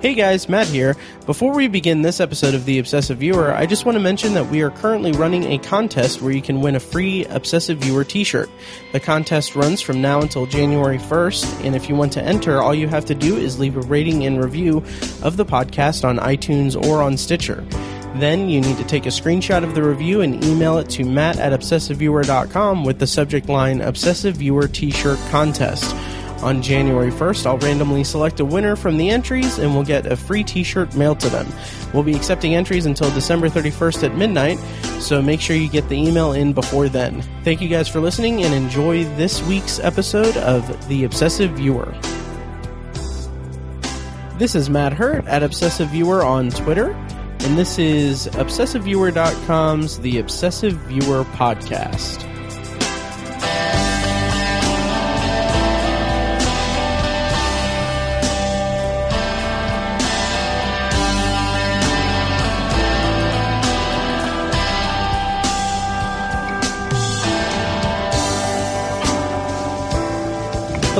Hey guys, Matt here. Before we begin this episode of The Obsessive Viewer, I just want to mention that we are currently running a contest where you can win a free Obsessive Viewer t-shirt. The contest runs from now until January 1st, and if you want to enter, all you have to do is leave a rating and review of the podcast on iTunes or on Stitcher. Then you need to take a screenshot of the review and email it to matt@obsessiveviewer.com with the subject line Obsessive Viewer t-shirt contest. On January 1st, I'll randomly select a winner from the entries and we'll get a free t-shirt mailed to them. We'll be accepting entries until December 31st at midnight, so make sure you get the email in before then. Thank you guys for listening and enjoy this week's episode of The Obsessive Viewer. This is Matt Hurt at Obsessive Viewer on Twitter, and this is ObsessiveViewer.com's The Obsessive Viewer podcast.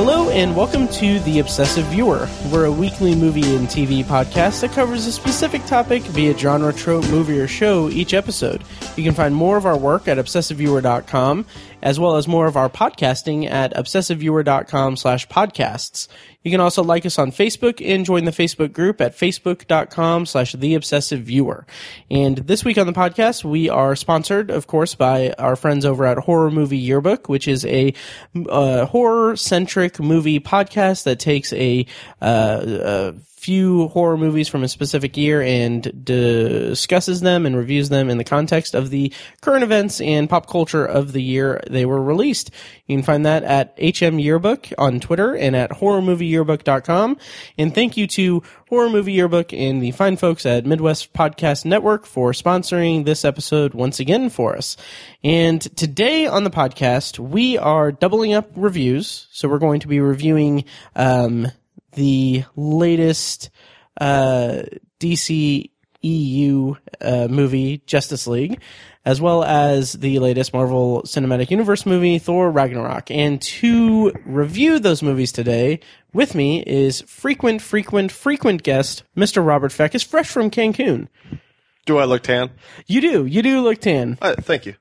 Hello and welcome to The Obsessive Viewer. We're a weekly movie and TV podcast that covers a specific topic via genre, trope, movie, or show each episode. You can find more of our work at obsessiveviewer.com, as well as more of our podcasting at obsessiveviewer.com/podcasts. You can also like us on Facebook and join the Facebook group at facebook.com/theobsessiveviewer. And this week on the podcast, we are sponsored, of course, by our friends over at Horror Movie Yearbook, which is a horror-centric movie podcast that takes a few horror movies from a specific year and discusses them and reviews them in the context of the current events and pop culture of the year they were released. You can find that at HM Yearbook on Twitter and at horrormovieyearbook.com. And thank you to Horror Movie Yearbook and the fine folks at Midwest Podcast Network for sponsoring this episode once again for us. And today on the podcast, we are doubling up reviews. So we're going to be reviewing the latest DCEU movie, Justice League, as well as the latest Marvel Cinematic Universe movie, Thor: Ragnarok. And to review those movies today, with me is frequent guest, Mr. Robert Fekkes, fresh from Cancun. Do I look tan? You do. You do look tan. Thank you.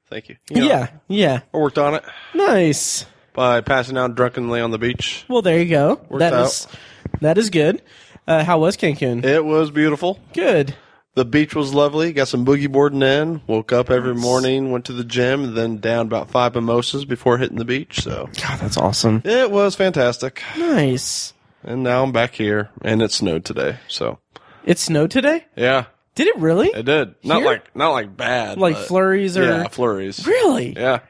Yeah. I worked on it. Nice. By passing out drunkenly on the beach. Well, there you go. That is good. How was Cancun? It was beautiful. Good. The beach was lovely. Got some boogie boarding in. Woke up every morning, went to the gym, and then down about 5 mimosas before hitting the beach. So, God, that's awesome. It was fantastic. Nice. And now I'm back here, and it snowed today. So it snowed today? Yeah. Did it really? It did. Not here? Not like bad. Like flurries or flurries. Really? Yeah.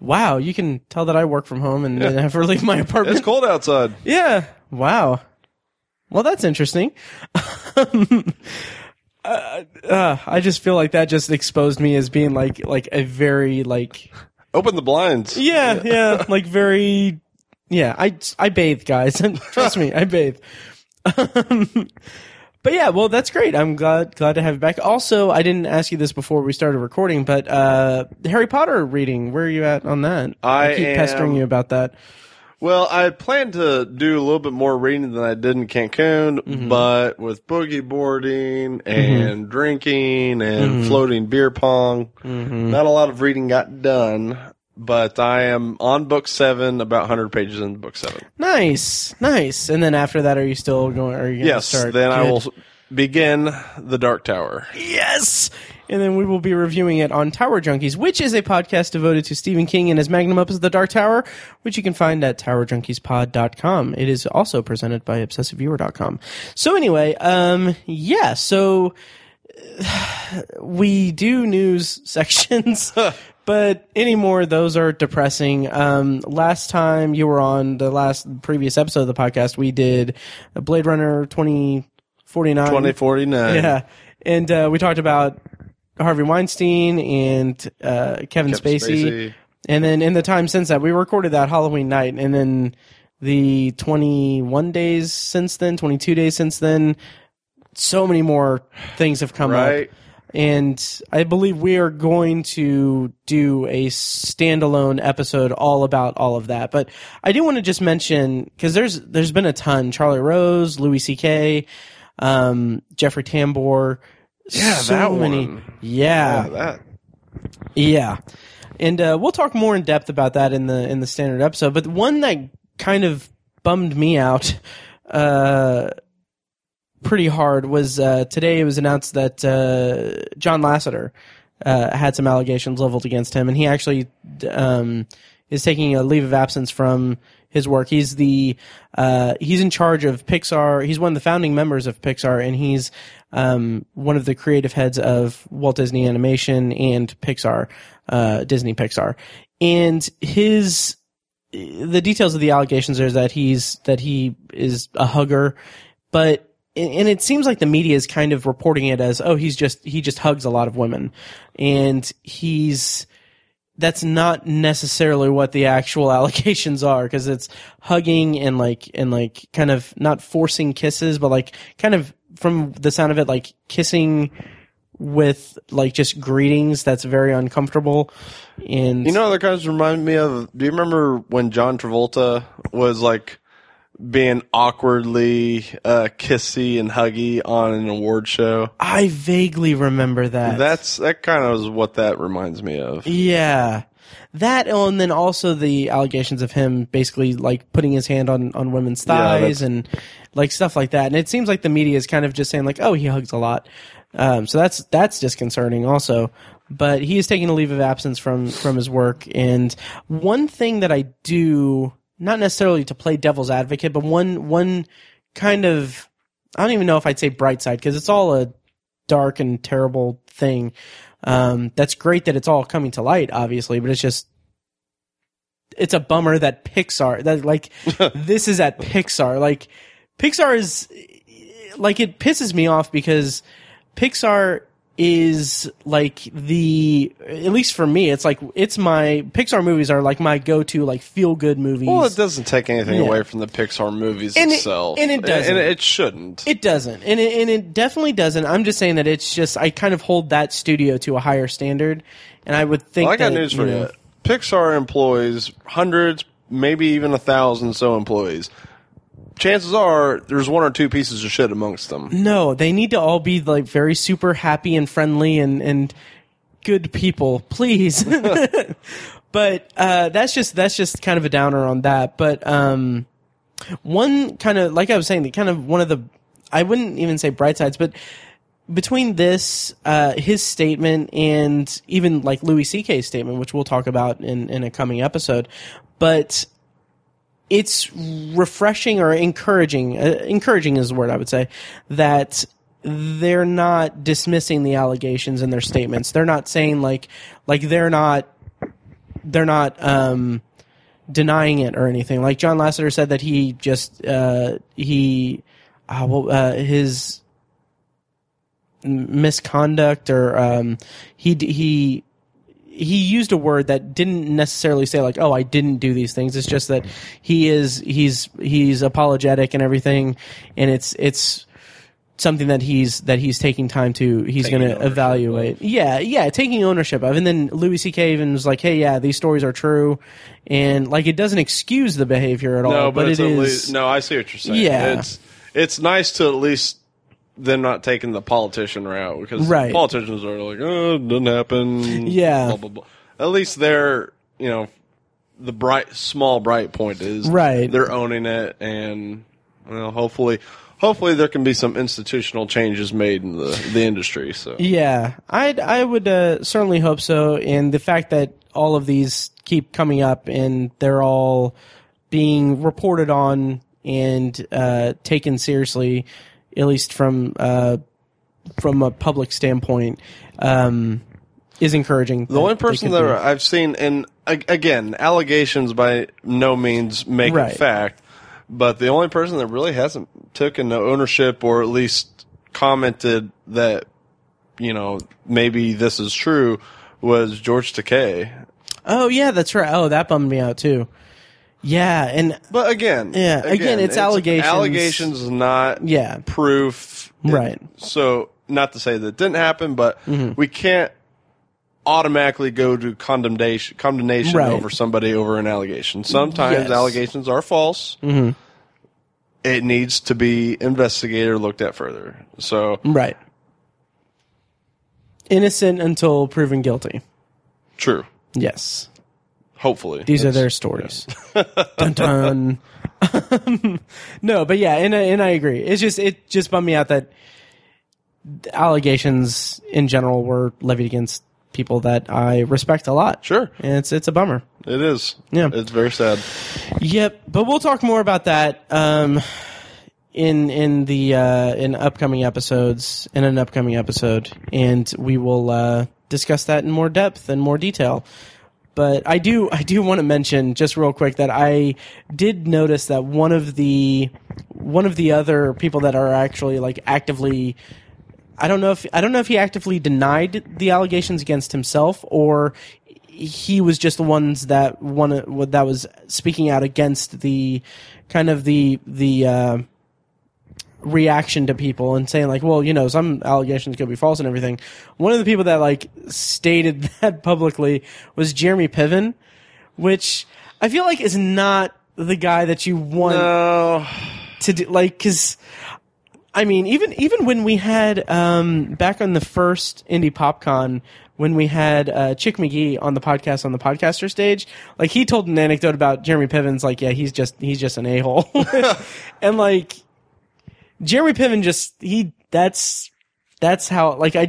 Wow, you can tell that I work from home and never leave my apartment. It's cold outside. Yeah. Wow. Well, that's interesting. I just feel like that just exposed me as being like a very like open the blinds. Yeah. Like very. Yeah. I bathe, guys. Trust me, I bathe. But yeah, well, that's great. I'm glad to have you back. Also, I didn't ask you this before we started recording, but the Harry Potter reading, where are you at on that? I keep pestering you about that. Well, I planned to do a little bit more reading than I did in Cancun, but with boogie boarding and drinking and floating beer pong, not a lot of reading got done. But I am on book 7, about 100 pages in book 7. Nice. And then after that, are you still going? Are you going to start? Yes, then I will begin The Dark Tower. Yes! And then we will be reviewing it on Tower Junkies, which is a podcast devoted to Stephen King and his magnum opus, The Dark Tower, which you can find at towerjunkiespod.com. It is also presented by obsessiveviewer.com. So anyway, so we do news sections. But anymore, those are depressing. Last time you were on the previous episode of the podcast, we did Blade Runner 2049. 2049. Yeah. And we talked about Harvey Weinstein and Kevin Spacey. And then in the time since that, we recorded that Halloween night. And then the 21 days since then, 22 days since then, so many more things have come up. And I believe we are going to do a standalone episode all about all of that. But I do want to just mention, because there's been a ton, Charlie Rose, Louis C.K., Jeffrey Tambor. Yeah, so that many. One. Yeah. Yeah, that. Yeah. And we'll talk more in depth about that in the standard episode. But the one that kind of bummed me out pretty hard was today it was announced that John Lasseter had some allegations leveled against him, and he actually is taking a leave of absence from his work. He's the he's in charge of Pixar. He's one of the founding members of Pixar, and he's one of the creative heads of Walt Disney Animation and Pixar, Disney Pixar. And the details of the allegations are that he is a hugger, but and it seems like the media is kind of reporting it as, oh, he just hugs a lot of women, and that's not necessarily what the actual allegations are, because it's hugging and like kind of not forcing kisses, but like kind of from the sound of it, like kissing with like just greetings. That's very uncomfortable. And you know, that kind of reminds me of, do you remember when John Travolta was like being awkwardly kissy and huggy on an award show? I vaguely remember that. That kind of is what that reminds me of. Yeah. That, and then also the allegations of him basically like putting his hand on women's thighs and like stuff like that. And it seems like the media is kind of just saying like, oh, he hugs a lot. So that's disconcerting also. But he is taking a leave of absence from his work. And one thing that I do, not necessarily to play devil's advocate, but one kind of, I don't even know if I'd say bright side, because it's all a dark and terrible thing. That's great that it's all coming to light, obviously, but it's a bummer that Pixar, that like, this is at Pixar. Like, Pixar is, like, it pisses me off because Pixar is like at least for me, it's like, Pixar movies are like my go-to, like feel-good movies. Well, it doesn't take anything away from the Pixar movies itself. And it doesn't. And it shouldn't. It doesn't. And it definitely doesn't. I'm just saying that it's just, I kind of hold that studio to a higher standard. And I would think I got news for you. Pixar employs hundreds, maybe even 1,000 so employees. Chances are there's one or two pieces of shit amongst them. No, they need to all be like very super happy and friendly and good people, please. But that's just kind of a downer on that. But one kind of, like I was saying, the kind of one of the, I wouldn't even say bright sides, but between this, his statement and even like Louis C.K.'s statement, which we'll talk about in a coming episode, but it's refreshing or encouraging. Encouraging is the word I would say, that they're not dismissing the allegations in their statements. They're not saying like they're not denying it or anything. Like John Lasseter said that he just his misconduct or he used a word that didn't necessarily say like, oh, I didn't do these things. It's just that he's apologetic and everything. And it's something that he's taking time to, he's going to evaluate. Yeah. Taking ownership of. And then Louis C.K. even was like, hey, yeah, these stories are true. And like, it doesn't excuse the behavior at all. No, but no, I see what you're saying. Yeah. It's nice to at least, they're not taking the politician route, because politicians are like, oh, it didn't happen. Yeah. Blah, blah, blah. At least they're, you know, the bright point is they're owning it, and well, hopefully there can be some institutional changes made in the industry. So yeah, I would certainly hope so. And the fact that all of these keep coming up and they're all being reported on and taken seriously, at least from a public standpoint, is encouraging. The only person that I've seen, and again, allegations by no means make it fact, but the only person that really hasn't taken the ownership or at least commented that, you know, maybe this is true was George Takei. Oh yeah, that's right. Oh, that bummed me out too. Yeah, but again, it's allegations. Allegations is not proof, right? So, not to say that it didn't happen, but we can't automatically go to condemnation over somebody over an allegation. Sometimes allegations are false. it needs to be investigated or looked at further. So right. Innocent until proven guilty. True. Yes. Hopefully. These are their stories. Yeah. Dun dun. No, but yeah, and I agree. It just bummed me out that allegations in general were levied against people that I respect a lot. Sure. And it's a bummer. It is. Yeah. It's very sad. Yep. But we'll talk more about that in upcoming episodes, in an upcoming episode, and we will discuss that in more depth and more detail. But I do want to mention just real quick that I did notice that one of the other people that are actually like actively, I don't know if he actively denied the allegations against himself, or he was just the ones that that was speaking out against the kind of the reaction to people and saying like, well, you know, some allegations could be false and everything. One of the people that like stated that publicly was Jeremy Piven, which I feel like is not the guy that you want to do, like, cause I mean, even when we had, back on the first Indie PopCon, when we had Chick McGee on the podcast on the podcaster stage, like he told an anecdote about Jeremy Piven's like, yeah, he's just an a-hole. And like, Jeremy Piven that's how, like, I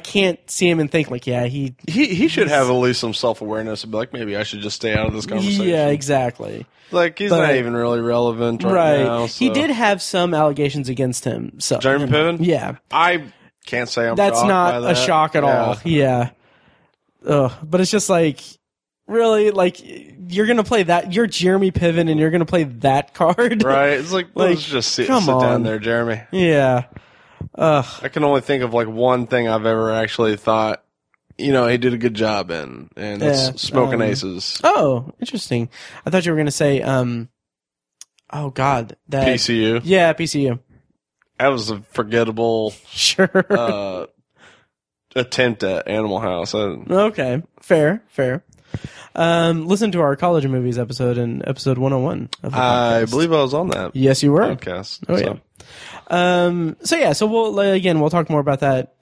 can't see him and think like, yeah, he should have at least some self-awareness and be like, maybe I should just stay out of this conversation. Yeah, exactly. Like, he's not even really relevant right now. So. He did have some allegations against him. So Jeremy Piven? Yeah. I can't say I'm shocked by that. That's not a shock at all. Yeah. Ugh. But it's just like, really, like, you're going to play that. You're Jeremy Piven, and you're going to play that card? Right. It's like, let's just sit down there, Jeremy. Yeah. I can only think of, like, one thing I've ever actually thought, you know, he did a good job in, and that's Smoking Aces. Oh, interesting. I thought you were going to say, PCU. Yeah, PCU. That was a forgettable... Sure. Attempt at Animal House. Okay. Fair. Listen to our College and Movies episode in episode 101 of the podcast. I believe I was on that. Yes, you were. Podcast. Oh, so. Yeah. So we'll talk more about that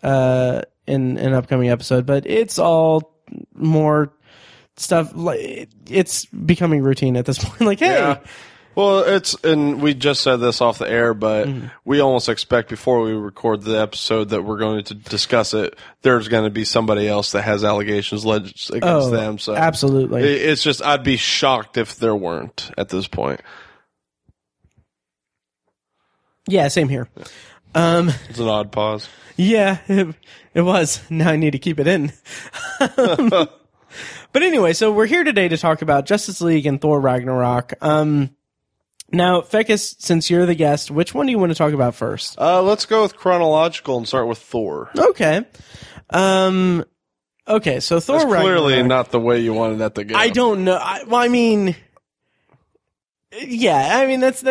in an upcoming episode, but it's all more stuff. Like, it's becoming routine at this point. Like, hey. Yeah. Well, and we just said this off the air, but we almost expect before we record the episode that we're going to discuss it, there's going to be somebody else that has allegations alleged against them. So absolutely. It's just, I'd be shocked if there weren't at this point. Yeah, same here. Yeah. It's an odd pause. Yeah, it was. Now I need to keep it in. But anyway, so we're here today to talk about Justice League and Thor Ragnarok. Now, Fekkes, since you're the guest, which one do you want to talk about first? Let's go with chronological and start with Thor. Okay. So Thor Ragnarok. That's clearly not the way you wanted that to go. I don't know. That's it's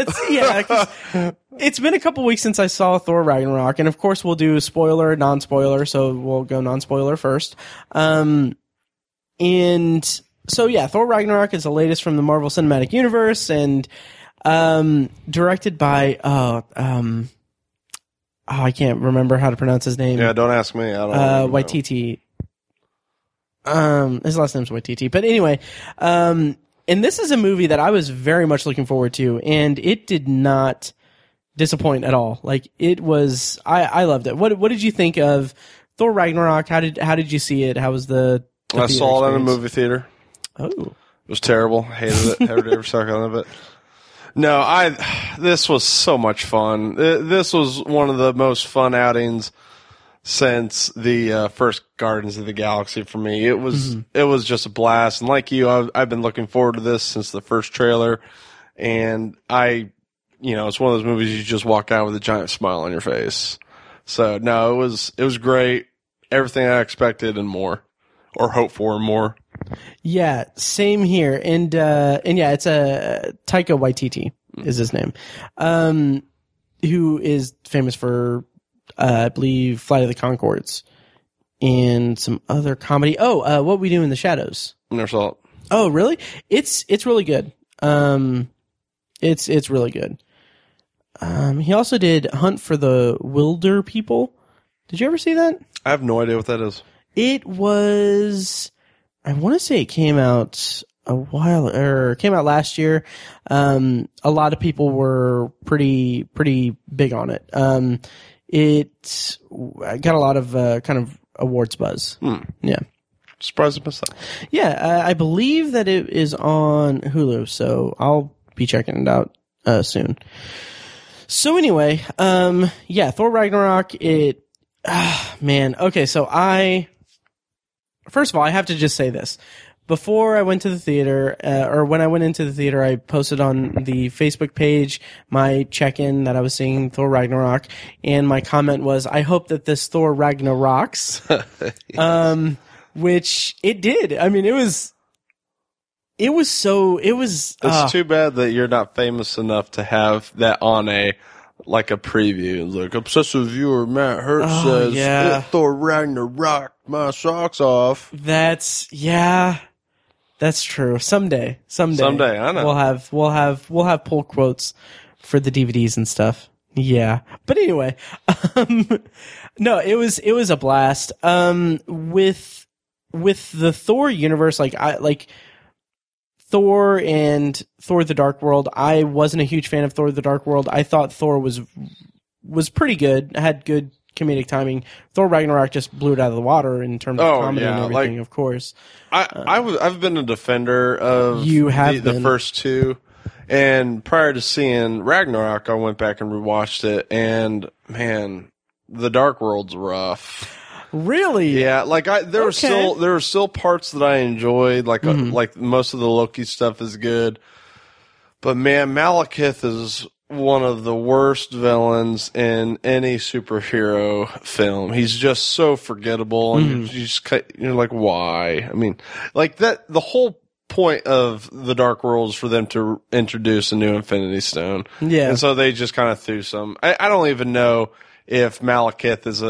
been a couple weeks since I saw Thor Ragnarok, and of course we'll do spoiler, non-spoiler, so we'll go non-spoiler first. And so, yeah, Thor Ragnarok is the latest from the Marvel Cinematic Universe, and... directed by I can't remember how to pronounce his name. Yeah, don't ask me. I don't know. Waititi. His last name's Waititi. But anyway, and this is a movie that I was very much looking forward to, and it did not disappoint at all. Like, it was, I loved it. What did you think of Thor Ragnarok? How did you see it? How was the I saw it in a movie theater. Oh. It was terrible. Hated it. Every second of it. No, this was so much fun. This was one of the most fun outings since the first Guardians of the Galaxy for me. It was It was just a blast. And like you, I've been looking forward to this since the first trailer. And it's one of those movies you just walk out with a giant smile on your face. So no, it was great. Everything I expected and more, or hoped for and more. Yeah, same here, and yeah, it's Taika Waititi is his name, who is famous for, I believe, Flight of the Conchords and some other comedy. What We Do in the Shadows. Never saw it. Oh, really? It's really good. It's really good. He also did Hunt for the Wilder People. Did you ever see that? I have no idea what that is. It was, I want to say it came out a while, or came out last year. A lot of people were pretty big on it. It got a lot of kind of awards buzz. Hmm. Yeah. Surprised I missed that. Yeah, I believe that it is on Hulu, so I'll be checking it out soon. So anyway, yeah, Thor Ragnarok, it... man, okay, so first of all, I have to just say this. Before I went to the theater, or when I went into the theater, I posted on the Facebook page my check-in that I was seeing Thor Ragnarok, and my comment was, I hope that this Thor Ragnaroks. Yes. Which it did. I mean, it was. It's too bad that you're not famous enough to have that on a preview. Like, Obsessive Viewer Matt Hurt says, yeah. Thor Ragnarok, my socks off. That's true. Someday, I know. We'll have pull quotes for the DVDs and stuff. Yeah. But anyway, no, it was a blast. With the Thor universe, like Thor and Thor the Dark World, I wasn't a huge fan of Thor the Dark World. I thought Thor was pretty good. I had good comedic timing. Thor Ragnarok just blew it out of the water in terms of comedy and everything, of course. I've been a defender of the first two. And prior to seeing Ragnarok, I went back and rewatched it, and man, the Dark World's rough. Really? Yeah, there were still parts that I enjoyed, like most of the Loki stuff is good. But man, Malekith is one of the worst villains in any superhero film. He's just so forgettable, and you're like, why? I mean, like that the whole point of the Dark World is for them to introduce a new Infinity Stone. Yeah. And so they just kind of threw some. I don't even know if Malekith is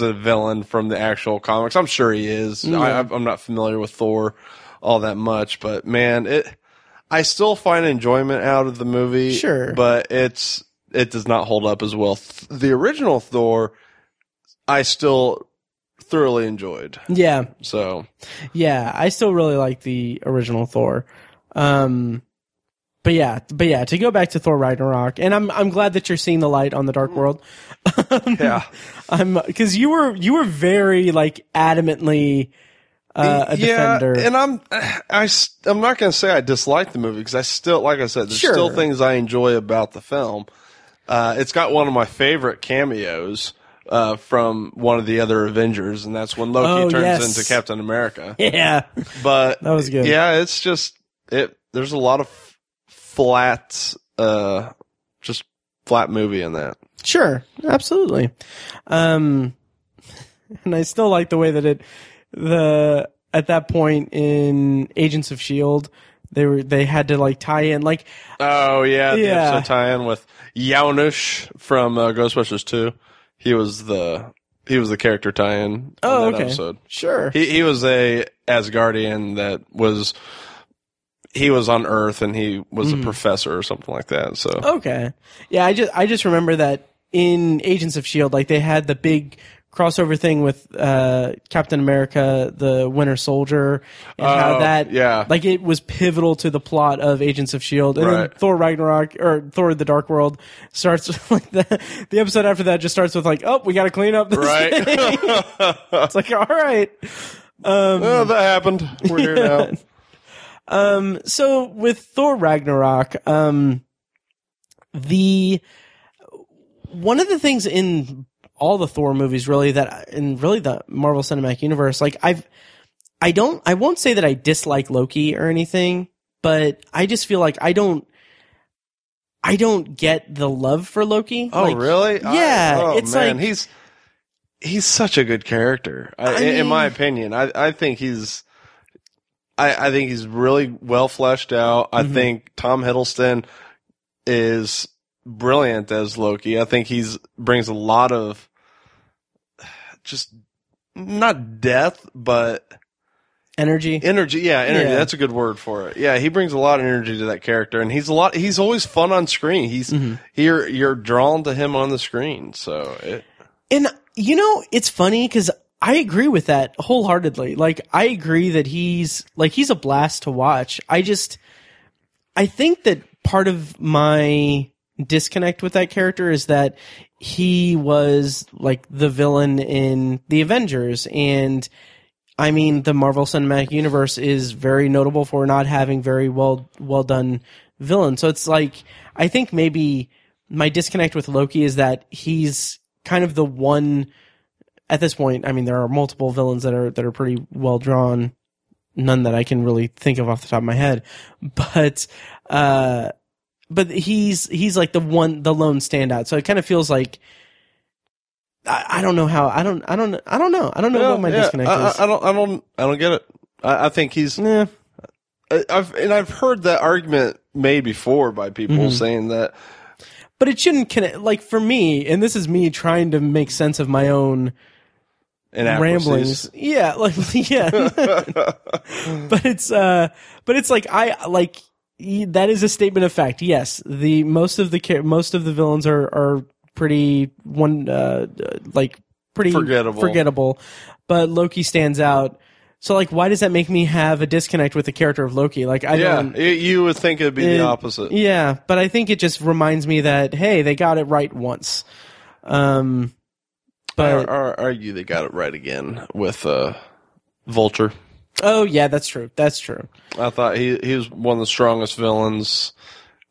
a villain from the actual comics. I'm sure he is. Yeah. I'm not familiar with Thor all that much, but man, I still find enjoyment out of the movie. Sure, but it does not hold up as well. The original Thor, I still thoroughly enjoyed. Yeah. So. Yeah, I still really like the original Thor. But yeah, to go back to Thor Ragnarok, and I'm glad that you're seeing the light on the Dark World. Yeah, because you were very adamantly a defender. Yeah, and I'm not going to say I dislike the movie, because I still, like I said, there's still things I enjoy about the film. It's got one of my favorite cameos from one of the other Avengers, and that's when Loki turns into Captain America. Yeah, but that was good. Yeah, it's just there's a lot of flat movie in that. Sure, absolutely. And I still like the way that at that point in Agents of S.H.I.E.L.D., they had to tie in the episode tie in with Jaunush from Ghostbusters 2. He was the character tie in. Oh, okay. Episode. Sure. He was a Asgardian that was. He was on Earth, and he was a professor or something like that. So okay, yeah, I just remember that in Agents of S.H.I.E.L.D., they had the big crossover thing with Captain America, the Winter Soldier, and how that it was pivotal to the plot of Agents of S.H.I.E.L.D. And then Thor Ragnarok or Thor: The Dark World starts with, the episode after that just starts with we got to clean up this thing. It's all right, that happened. We're here now. So with Thor Ragnarok, one of the things in all the Thor movies really in the Marvel Cinematic Universe, I won't say that I dislike Loki or anything, but I just feel like I don't get the love for Loki. Oh, really? Yeah. He's such a good character. I mean, in my opinion, I think he's really well fleshed out. I think Tom Hiddleston is brilliant as Loki. I think he's brings a lot of just not death, but Energy? Energy, yeah, energy. Yeah. That's a good word for it. Yeah, he brings a lot of energy to that character, and he's always fun on screen. He's you're drawn to him on the screen. So and you know, it's funny because I agree with that wholeheartedly. Like, I agree that he's a blast to watch. I think that part of my disconnect with that character is that he was like the villain in the Avengers, and I mean, the Marvel Cinematic Universe is very notable for not having very well done villains. So it's like, I think maybe my disconnect with Loki is that he's kind of the one at this point. I mean, there are multiple villains that are pretty well drawn. None that I can really think of off the top of my head, but he's like the lone standout. So it kind of feels like, I don't know how. I don't know. I don't know what my disconnect is. I don't get it. I think he's. Yeah. I've heard that argument made before by people saying that. But it shouldn't connect. Like, for me, and this is me trying to make sense of my own ramblings. Yeah. Like, yeah. But it's like, I like, that is a statement of fact. Yes. The most of the villains are pretty pretty forgettable, but Loki stands out. So like, why does that make me have a disconnect with the character of Loki? Like, you would think it'd be the opposite. Yeah, but I think it just reminds me that, hey, they got it right once. But I argue they got it right again with Vulture. Oh yeah, that's true. I thought he was one of the strongest villains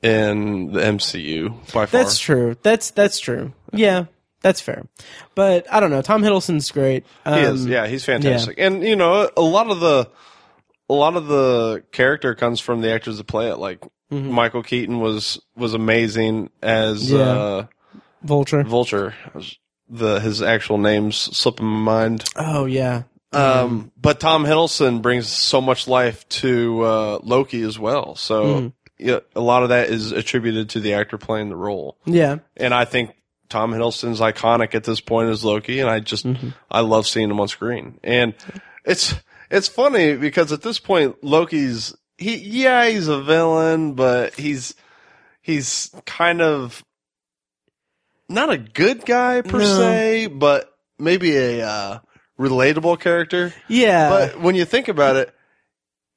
in the MCU by far. That's true. That's true. Yeah, that's fair. But I don't know. Tom Hiddleston's great. He is. Yeah, he's fantastic. Yeah. And you know, a lot of the character comes from the actors that play it. Like Michael Keaton was amazing as Vulture. Vulture. His actual name's slipping my mind. Oh yeah. But Tom Hiddleston brings so much life to Loki as well. So. Yeah, a lot of that is attributed to the actor playing the role. Yeah. And I think Tom Hiddleston's iconic at this point as Loki, and I just I love seeing him on screen. And it's funny because at this point Loki's he's a villain, but he's kind of not a good guy per se, but maybe a relatable character. Yeah. But when you think about it,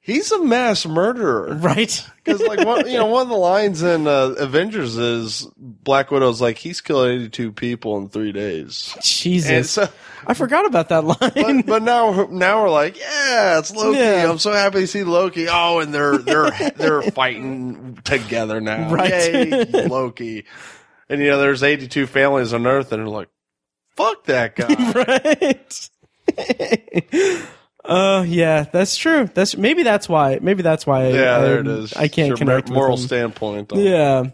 he's a mass murderer, right? Because like one of the lines in Avengers is Black Widow's like, he's killed 82 people in 3 days. Jesus, and so, I forgot about that line. But now we're like, yeah, it's Loki. Yeah. I'm so happy to see Loki. Oh, and they're fighting together now. Right, yay, Loki. And there's 82 families on Earth, and they're like, fuck that guy, right? Yeah, that's true. Maybe that's why. Yeah, there it is. I can't connect with moral standpoint. Yeah,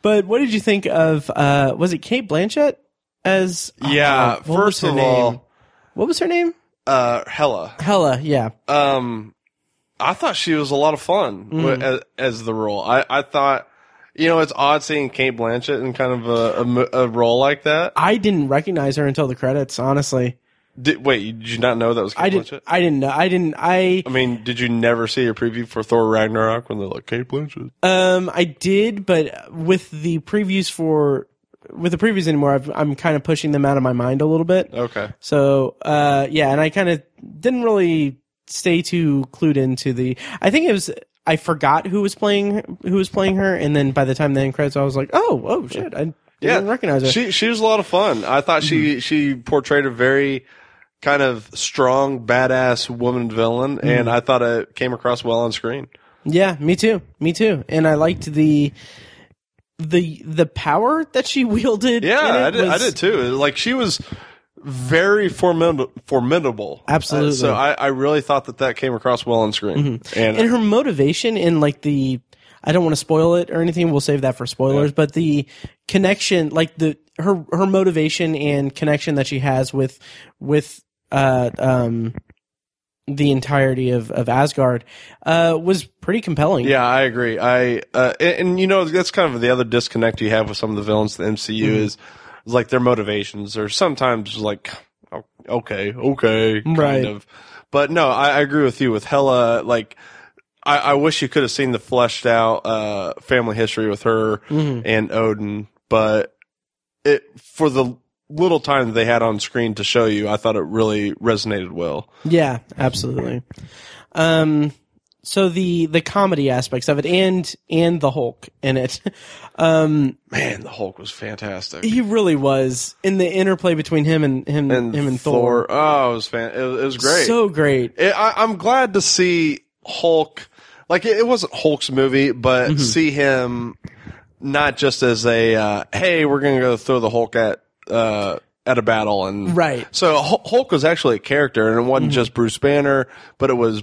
but what did you think of? Was it Cate Blanchett as? Yeah. First of all, what was her name? Hela. Hela. Yeah. I thought she was a lot of fun as the role. I thought. You know, it's odd seeing Cate Blanchett in kind of a role like that. I didn't recognize her until the credits, honestly. Did you not know that was Cate Blanchett? I didn't know. I mean, did you never see a preview for Thor: Ragnarok when they're like, Cate Blanchett? I did, but with the previews anymore, I'm kind of pushing them out of my mind a little bit. Okay. So, yeah, and I kind of didn't really stay too clued into I forgot who was playing her, and then by the time the end credits, I was like, oh shit, I didn't recognize her. She was a lot of fun. I thought she portrayed a very kind of strong, badass woman villain, and I thought it came across well on screen. Yeah, me too. And I liked the power that she wielded. Yeah, I did too. Like, she was very formidable. Absolutely. So I really thought that came across well on screen. And her motivation in like I don't want to spoil it or anything. We'll save that for spoilers. Yeah. But the connection, like her motivation and connection that she has with the entirety of Asgard was pretty compelling. Yeah, I agree. And that's kind of the other disconnect you have with some of the villains in the MCU is like their motivations are sometimes like, okay, kind of. But no, I agree with you with Hela. Like, I wish you could have seen the fleshed out family history with her and Odin, but for the little time that they had on screen to show you, I thought it really resonated well. Yeah, absolutely. So the comedy aspects of it and the Hulk in it. Man, the Hulk was fantastic. He really was. In the interplay between him and Thor. Oh, it was great. So great. I'm glad to see Hulk. Like, it wasn't Hulk's movie, but see him not just as a, hey, we're going to go throw the Hulk at a battle. And right. So Hulk was actually a character, and it wasn't just Bruce Banner, but it was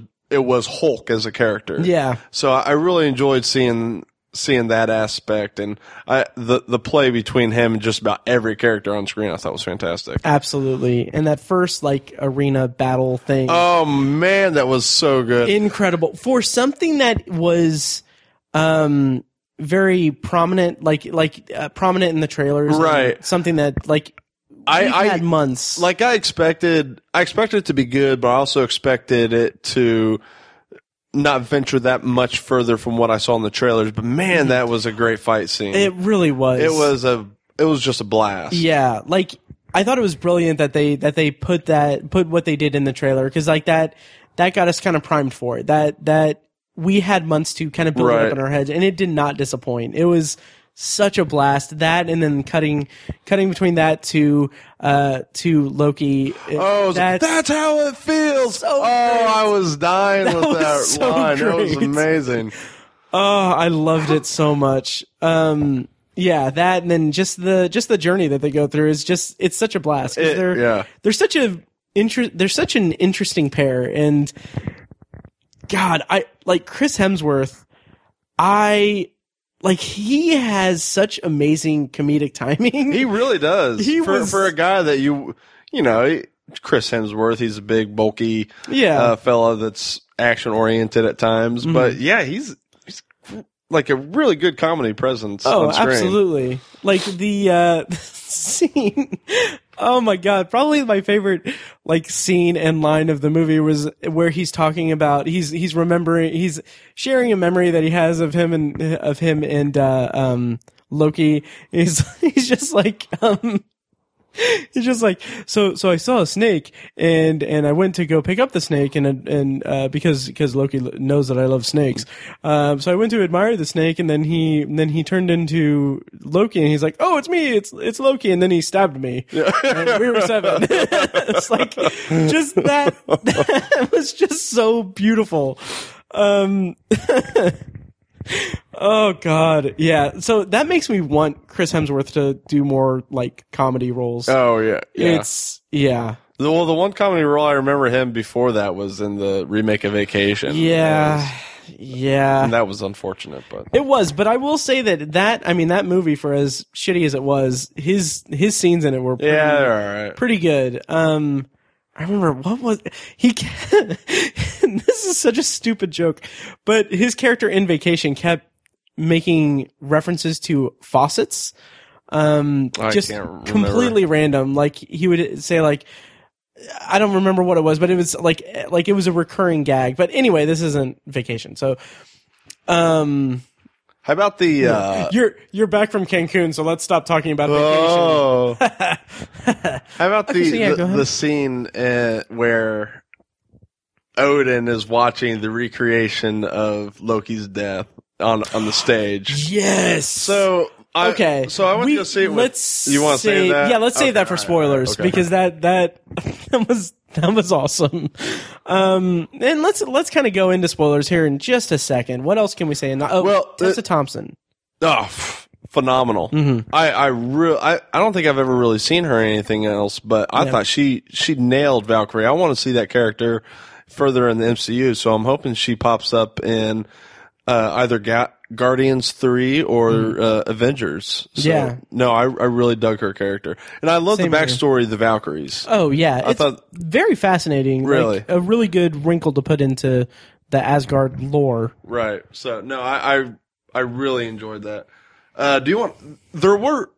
Hulk as a character. Yeah. So I really enjoyed seeing that aspect, and the play between him and just about every character on screen I thought was fantastic. Absolutely. And that first arena battle thing. Oh man, that was so good. Incredible. For something that was very prominent, prominent in the trailers. Right. Something that I had months. I expected it to be good, but I also expected it to not venture that much further from what I saw in the trailers. But man, that was a great fight scene. It really was. It was just a blast. Yeah, I thought it was brilliant that they put what they did in the trailer, because that got us kind of primed for it. That we had months to kind of build it up in our heads, and it did not disappoint. It was such a blast, that and then cutting between that to Loki. That's how it feels. So I was dying with that line. It was amazing. Oh, I loved it so much. Yeah, that and then just the journey that they go through is just, it's such a blast. They're such an interesting pair, and God, I like Chris Hemsworth. He has such amazing comedic timing. He really does. For a guy that Chris Hemsworth, he's a big, bulky fella that's action-oriented at times. Mm-hmm. But yeah, he's like a really good comedy presence on screen. Oh, absolutely. Like the scene... Oh my God, probably my favorite scene and line of the movie was where he's talking about he's sharing a memory that he has of him and Loki. He's just like, so I saw a snake and I went to go pick up the snake and because Loki knows that I love snakes. So I went to admire the snake, and then he turned into Loki, and he's like, "Oh, it's me, it's Loki," and then he stabbed me. Yeah. And we were 7. It's just that was just so beautiful. Oh God, yeah. So that makes me want Chris Hemsworth to do more comedy roles. Oh yeah, yeah. It's yeah. The one comedy role I remember him before that was in the remake of Vacation. Yeah, yeah. And that was unfortunate, but it was. But I will say that movie, for as shitty as it was, his scenes in it were pretty good. I remember this is such a stupid joke, but his character in Vacation kept making references to faucets, just completely random. He would say I don't remember what it was, but it was like it was a recurring gag. But anyway, this isn't Vacation. So, how about the you're back from Cancun, so let's stop talking about Vacation. How about the scene where Odin is watching the recreation of Loki's death on the stage? Yes. So I want to see it. You want to say that? Yeah, let's save that for spoilers, because that was awesome. And let's kind of go into spoilers here in just a second. What else can we say? Tessa Thompson. Oh, phenomenal. Mm-hmm. I don't think I've ever really seen her in anything else, but I thought she nailed Valkyrie. I want to see that character further in the MCU, so I'm hoping she pops up in either Guardians 3 or Avengers. So, yeah. No, I really dug her character. And I love the backstory of the Valkyries. Oh, yeah. I thought very fascinating. Really? A really good wrinkle to put into the Asgard lore. Right. So, no, I really enjoyed that. Do you want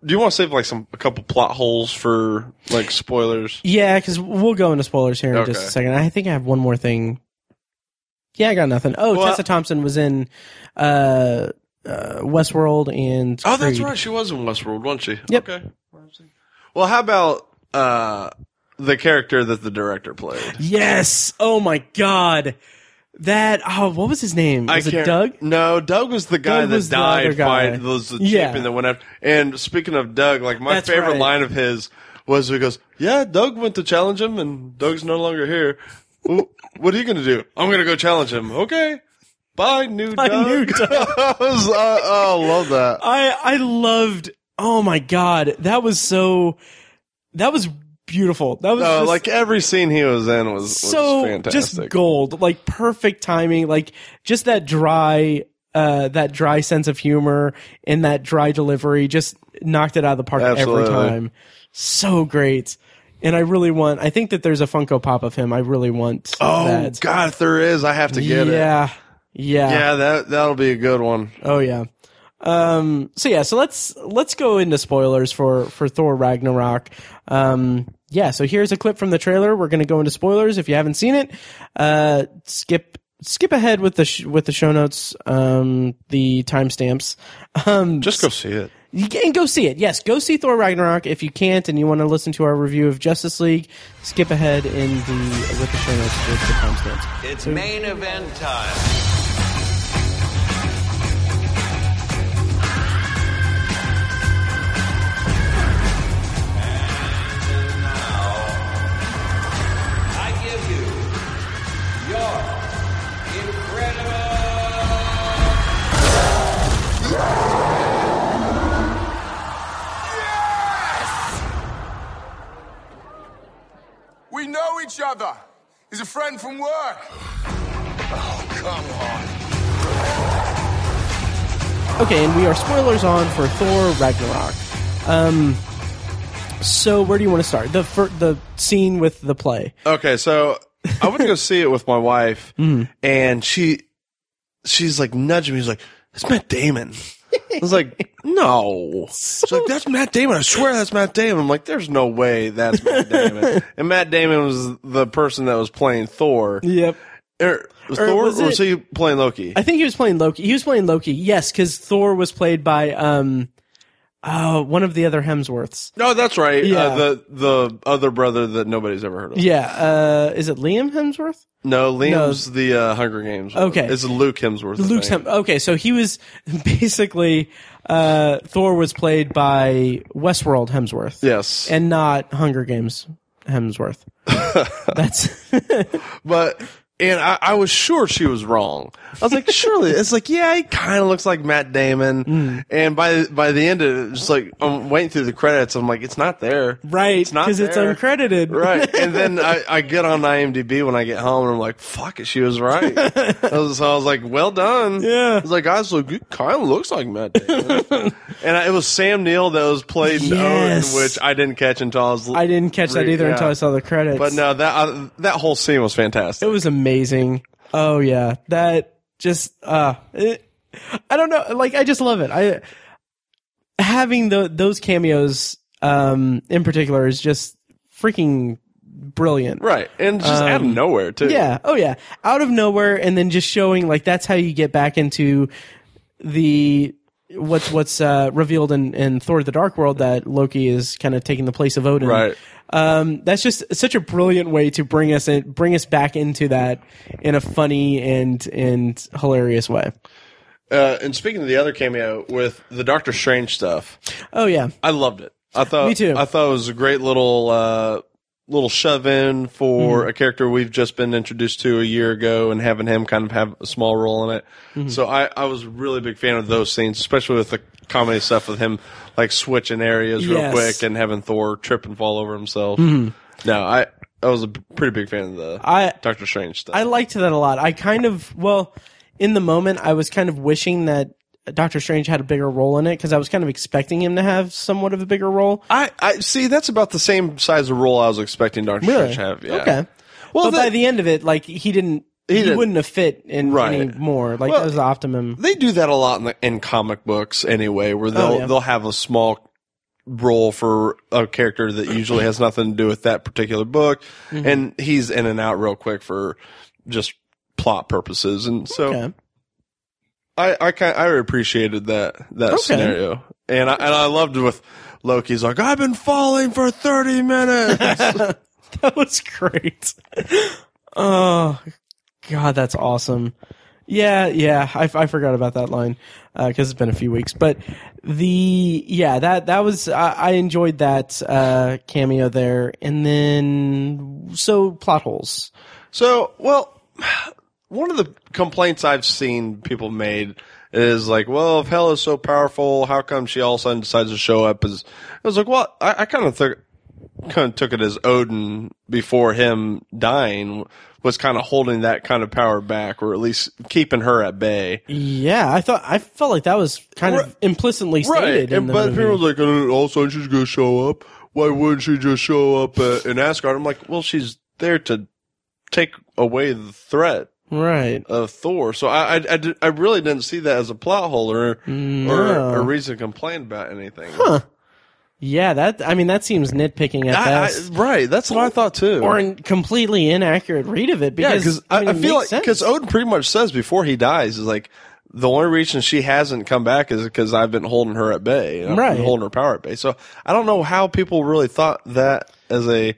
to save like a couple plot holes for like spoilers? Yeah, because we'll go into spoilers here in just a second. I think I have one more thing. Yeah, I got nothing. Tessa Thompson was in Westworld and Creed. Oh, that's right. She was in Westworld, wasn't she? Yep. Okay. Well, how about the character that the director played? Yes. Oh my God. What was his name? Was it Doug? No, Doug was the guy that died fighting those champion that went after. And speaking of Doug, like my favorite line of his was he goes, "Yeah, Doug went to challenge him, and Doug's no longer here. What are you going to do? I'm going to go challenge him. Okay, bye, new Doug." I love that. I loved. Oh my God, that was so. That was. Beautiful. That was like every scene he was in was so fantastic. Just gold, like perfect timing, like just that dry sense of humor and that dry delivery just knocked it out of the park. Absolutely. Every time. So great. And I think that there's a Funko Pop of him. I really want. Oh that. God, if there is, I have to get it. Yeah. Yeah. That'll be a good one. Oh yeah. So let's go into spoilers for Thor Ragnarok. So here's a clip from the trailer. We're going to go into spoilers. If you haven't seen it, skip ahead with the show notes, the timestamps. Just go see it. And go see it. Yes, go see Thor Ragnarok. If you can't and you want to listen to our review of Justice League, skip ahead with the show notes with the timestamps. It's main event time. We know each other. He's a friend from work. Oh, come on. Okay, and we are spoilers on for Thor Ragnarok. So where do you want to start? The scene with the play. Okay, so I went to go see it with my wife, and she's like nudging me. She's like, "That's Matt Damon." I was like, "No." She's like, "That's Matt Damon. I swear that's Matt Damon." I'm like, "There's no way that's Matt Damon." And Matt Damon was the person that was playing Thor. Yep. Was he playing Loki? I think he was playing Loki. He was playing Loki, yes, because Thor was played by one of the other Hemsworths. No, that's right. Yeah. The other brother that nobody's ever heard of. Yeah. Is it Liam Hemsworth? No, Liam's the Hunger Games. Okay. It's Luke Hemsworth. Okay, so he was basically Thor was played by Westworld Hemsworth. Yes. And not Hunger Games Hemsworth. I was sure she was wrong. I was like, surely it's like, yeah, he kind of looks like Matt Damon. And by the end of it, just like I'm waiting through the credits, I'm like, it's not there, right? It's not because it's uncredited, right? And then I get on IMDb when I get home, and I'm like, fuck it, she was right. I was like, well done. Yeah, I was like, guys, look, it kind of looks like Matt Damon. And it was Sam Neill that was played Odin, which I didn't catch until I didn't catch that either until I saw the credits. But no, that whole scene was fantastic. It was amazing. Oh yeah, that just I don't know, like I just love it. I having those cameos in particular is just freaking brilliant, right? And just out of nowhere too. Yeah. Oh yeah, out of nowhere, and then just showing like that's how you get back into the what's revealed in Thor: The Dark World, that Loki is kind of taking the place of Odin. Right. That's just such a brilliant way to bring us back into that in a funny and hilarious way. And speaking of the other cameo with the Doctor Strange stuff. Oh yeah. I loved it. Me too. I thought it was a great little shove in for a character we've just been introduced to a year ago, and having him kind of have a small role in it. Mm-hmm. So I was a really big fan of those scenes, especially with the comedy stuff with him like switching areas real quick and having Thor trip and fall over himself. Mm-hmm. No, I was a pretty big fan of the Doctor Strange stuff. I liked that a lot. I kind of, in the moment, I was kind of wishing that Doctor Strange had a bigger role in it, because I was kind of expecting him to have somewhat of a bigger role. I see, that's about the same size of role I was expecting Doctor Strange to have. Yeah. Okay. Well, by the end of it, like he didn't He wouldn't have fit in anymore. Like, well, that was the optimum. They do that a lot in comic books anyway, where they'll have a small role for a character that usually has nothing to do with that particular book, mm-hmm. and he's in and out real quick for just plot purposes. And so I appreciated that scenario, and I loved with Loki's like, I've been falling for 30 minutes. That was great. Oh, God, that's awesome. Yeah, I forgot about that line because it's been a few weeks. But that was I enjoyed that cameo there. And then plot holes. So, well, one of the complaints I've seen people made is like, well, if Hela is so powerful, how come she all of a sudden decides to show up? As I was like, well, I kind of took it as Odin before him dying was kind of holding that kind of power back, or at least keeping her at bay. Yeah, I felt like that was kind of implicitly stated. Right, but people were like, all of a sudden she's going to show up. Why wouldn't she just show up in Asgard? I'm like, well, she's there to take away the threat of Thor. So I really didn't see that as a plot hole or a reason to complain about anything. Huh. Yeah, that seems nitpicking at best. That's what I thought too. Or a completely inaccurate read of it. Because, I feel like, because Odin pretty much says before he dies, is like, the only reason she hasn't come back is because I've been holding her at bay. You know? I've been holding her power at bay. So I don't know how people really thought that as a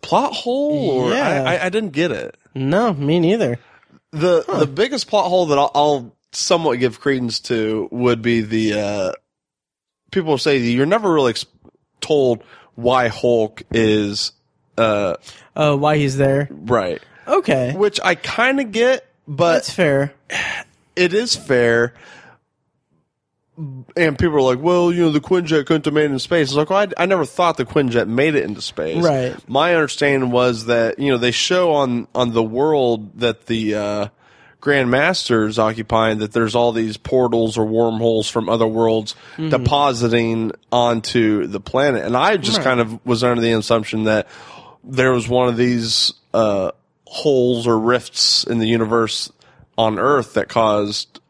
plot hole, or I didn't get it. No, me neither. The biggest plot hole that I'll somewhat give credence to would be the, people say you're never really told why Hulk is, why he's there. Right. Okay. Which I kind of get, but that's fair. It is fair. And people are like, well, you know, the Quinjet couldn't have made it in space. It's like, well, I never thought the Quinjet made it into space. Right. My understanding was that, you know, they show on the world that the, Grand Master's occupying, that there's all these portals or wormholes from other worlds depositing onto the planet. And I just kind of was under the assumption that there was one of these holes or rifts in the universe on Earth that caused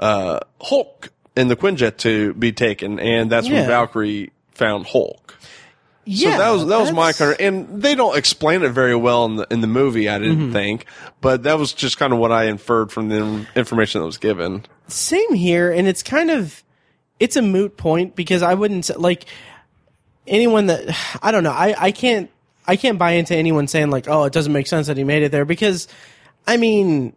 Hulk and the Quinjet to be taken, and that's when Valkyrie found Hulk. Yeah, so that was my kind of, and they don't explain it very well in the movie, I didn't think, but that was just kind of what I inferred from the information that was given. Same here, and it's kind of, it's a moot point because I wouldn't like anyone that I don't know. I can't buy into anyone saying like, oh, it doesn't make sense that he made it there, because I mean,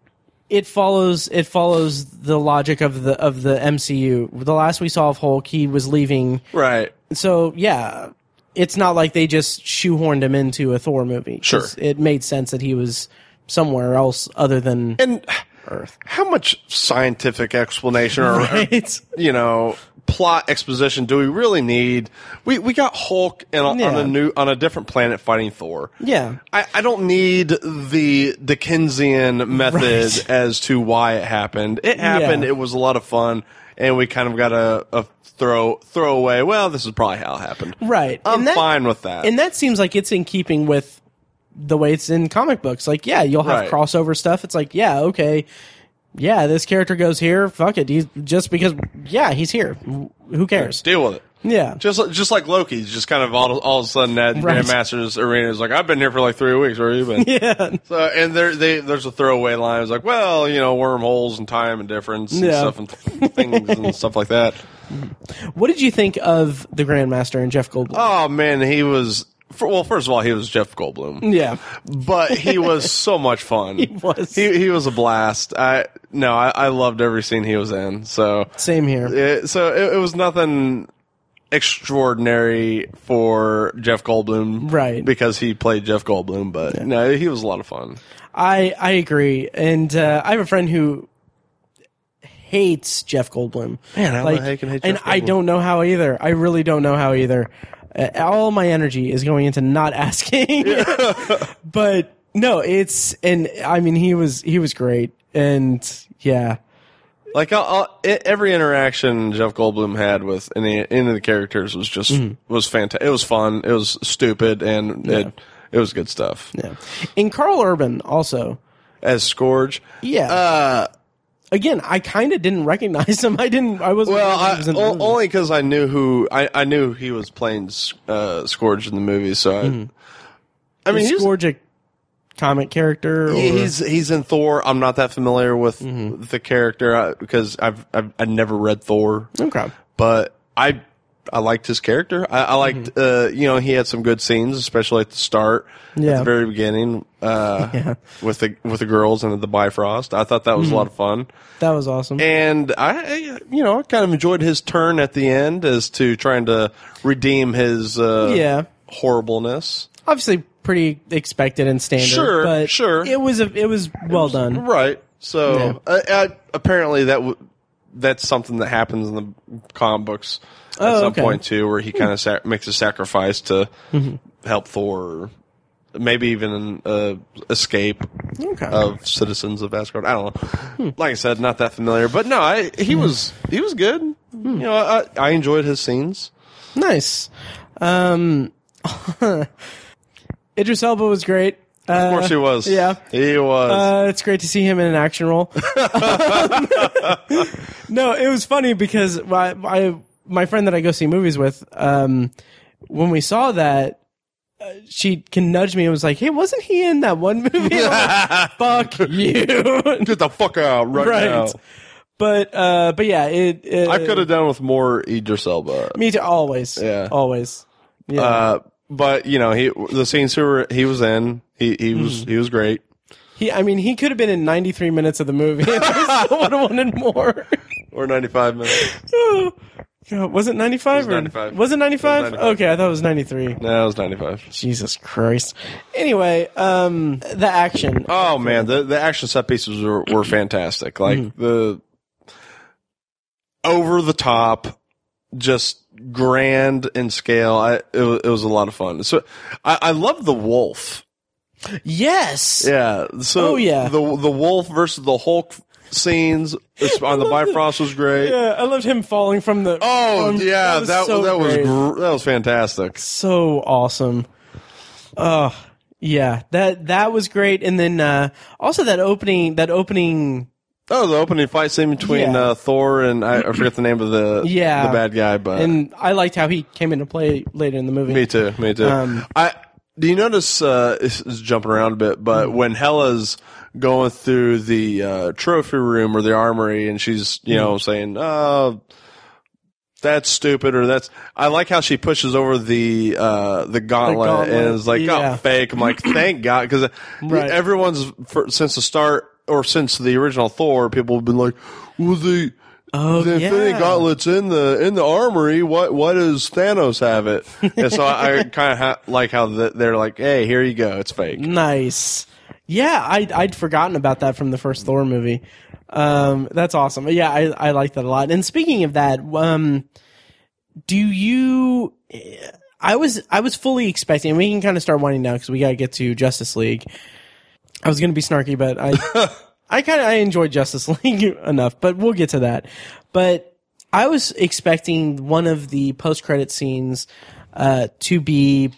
it follows the logic of the MCU. The last we saw of Hulk, he was leaving. Right. So yeah. It's not like they just shoehorned him into a Thor movie. Sure. It made sense that he was somewhere else other than Earth. How much scientific explanation or you know, plot exposition do we really need? We got Hulk on a different planet fighting Thor. Yeah. I don't need the Dickensian method as to why it happened. It happened. Yeah. It was a lot of fun. And we kind of got a throw away. Well, this is probably how it happened. Right. I'm fine with that. And that seems like it's in keeping with the way it's in comic books. Like, yeah, you'll have crossover stuff. It's like, yeah, okay. Yeah, this character goes here. Fuck it. He's just because, yeah, he's here. Who cares? Yeah, deal with it. Yeah. Just like Loki's just kind of all of a sudden that Grandmaster's arena is like, I've been here for like 3 weeks. Where have you been? Yeah. So, and there's a throwaway line. It's like, well, you know, wormholes and time and difference and stuff and things and stuff like that. What did you think of the Grandmaster and Jeff Goldblum? Oh, man, he was... Well, first of all, he was Jeff Goldblum. Yeah. But he was so much fun. He was. He was a blast. I loved every scene he was in. So same here. It was nothing... extraordinary for Jeff Goldblum, right? Because he played Jeff Goldblum, but no, he was a lot of fun. I agree, and I have a friend who hates Jeff Goldblum. Man, like, how can I hate Jeff Goldblum? I don't know how either. I really don't know how either. All my energy is going into not asking, but no, he was great, and yeah. Like every interaction Jeff Goldblum had with any of the characters was just was fantastic. It was fun. It was stupid, and it was good stuff. Yeah, and Carl Urban also. as Skurge. Yeah. Again, I kind of didn't recognize him. I wasn't. Well, only because I knew who I knew he was playing Skurge in the movie. So, I mean, is Skurge a comic character? Or? He's in Thor. I'm not that familiar with the character because I never read Thor. Okay, but I liked his character. I liked you know, he had some good scenes, especially at the start, at the very beginning, with the girls and the Bifrost. I thought that was a lot of fun. That was awesome. And I kind of enjoyed his turn at the end as to trying to redeem his horribleness. Obviously, pretty expected and standard. Sure, but it was done. Right. So apparently that's something that happens in the comic books. At some point, too, where he kind of makes a sacrifice to help Thor, or maybe even an escape of citizens of Asgard. I don't know. Like I said, not that familiar, but no, he was good. You know, I enjoyed his scenes. Nice. Idris Elba was great. Of course he was. Yeah. He was. It's great to see him in an action role. No, it was funny because my friend that I go see movies with, when we saw that, she can nudge me and was like, "Hey, wasn't he in that one movie?" Like, fuck you! Get the fuck out right now. But yeah, it I could have done with more Idris Elba. Me too. Always. Yeah. Always. Yeah. But you know, the scenes he was in, he was great. He could have been in 93 minutes of the movie, and I still would have wanted more. Or 95 minutes. Was it 95? It was 95. Was it 95? Okay, I thought it was 93. No, it was 95. Jesus Christ. Anyway, the action. Oh, man, the action set pieces were fantastic. Like, the over-the-top, just grand in scale. It was a lot of fun. So I love the wolf. Yes. Yeah. So the wolf versus the Hulk scenes on the Bifrost was great. Yeah, I loved him falling from the. Oh yeah, that was fantastic. So awesome. Oh yeah, that was great. And then also that opening. Oh, the opening fight scene between Thor and I forget the name of the bad guy, but and I liked how he came into play later in the movie. Me too. Do you notice, it's jumping around a bit, but when Hela's going through the trophy room or the armory and she's, you know, saying, "Oh, that's stupid," or that's... I like how she pushes over the gauntlet. And is like, "Oh, fake." I'm like, thank God, because everyone's, since the start, or since the original Thor, people have been like, "Well, the Infinity Gauntlet's in the armory. Why does Thanos have it?" And so I kind of like how they're like, "Hey, here you go. It's fake." Nice. Yeah, I'd forgotten about that from the first Thor movie. That's awesome. Yeah, I like that a lot. And speaking of that, I was fully expecting, and we can kind of start winding down because we got to get to Justice League. I was going to be snarky, but I enjoyed Justice League enough, but we'll get to that. But I was expecting one of the post-credit scenes to be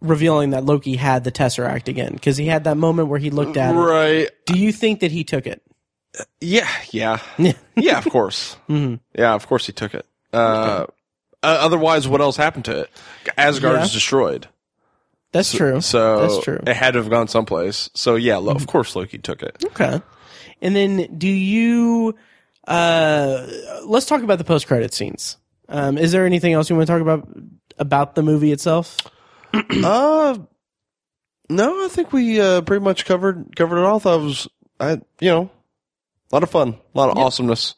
revealing that Loki had the Tesseract again, because he had that moment where he looked at it. Right. Do you think that he took it? Yeah, of course. Yeah, of course he took it. Otherwise, what else happened to it? Asgard is destroyed. That's true. So that's true. It had to have gone someplace. So yeah, of course Loki took it. Okay. And then do you? Let's talk about the post-credit scenes. Is there anything else you want to talk about the movie itself? No, I think we pretty much covered it all. I thought a lot of fun, a lot of awesomeness.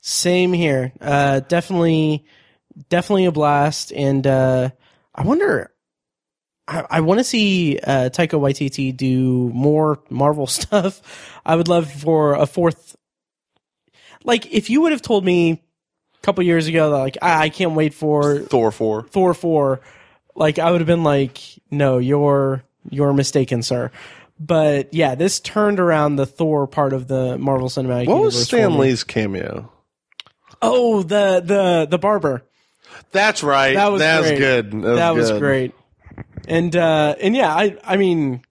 Same here. Definitely a blast. And I wonder. I want to see Taika Waititi do more Marvel stuff. I would love for a fourth. Like, if you would have told me a couple years ago, like, I can't wait for Thor 4, like, I would have been like, "No, you're mistaken, sir." But yeah, this turned around the Thor part of the Marvel Cinematic Universe. What was Stan Lee's cameo? Oh, the barber. That's right. That was good. That was great. And yeah, I mean,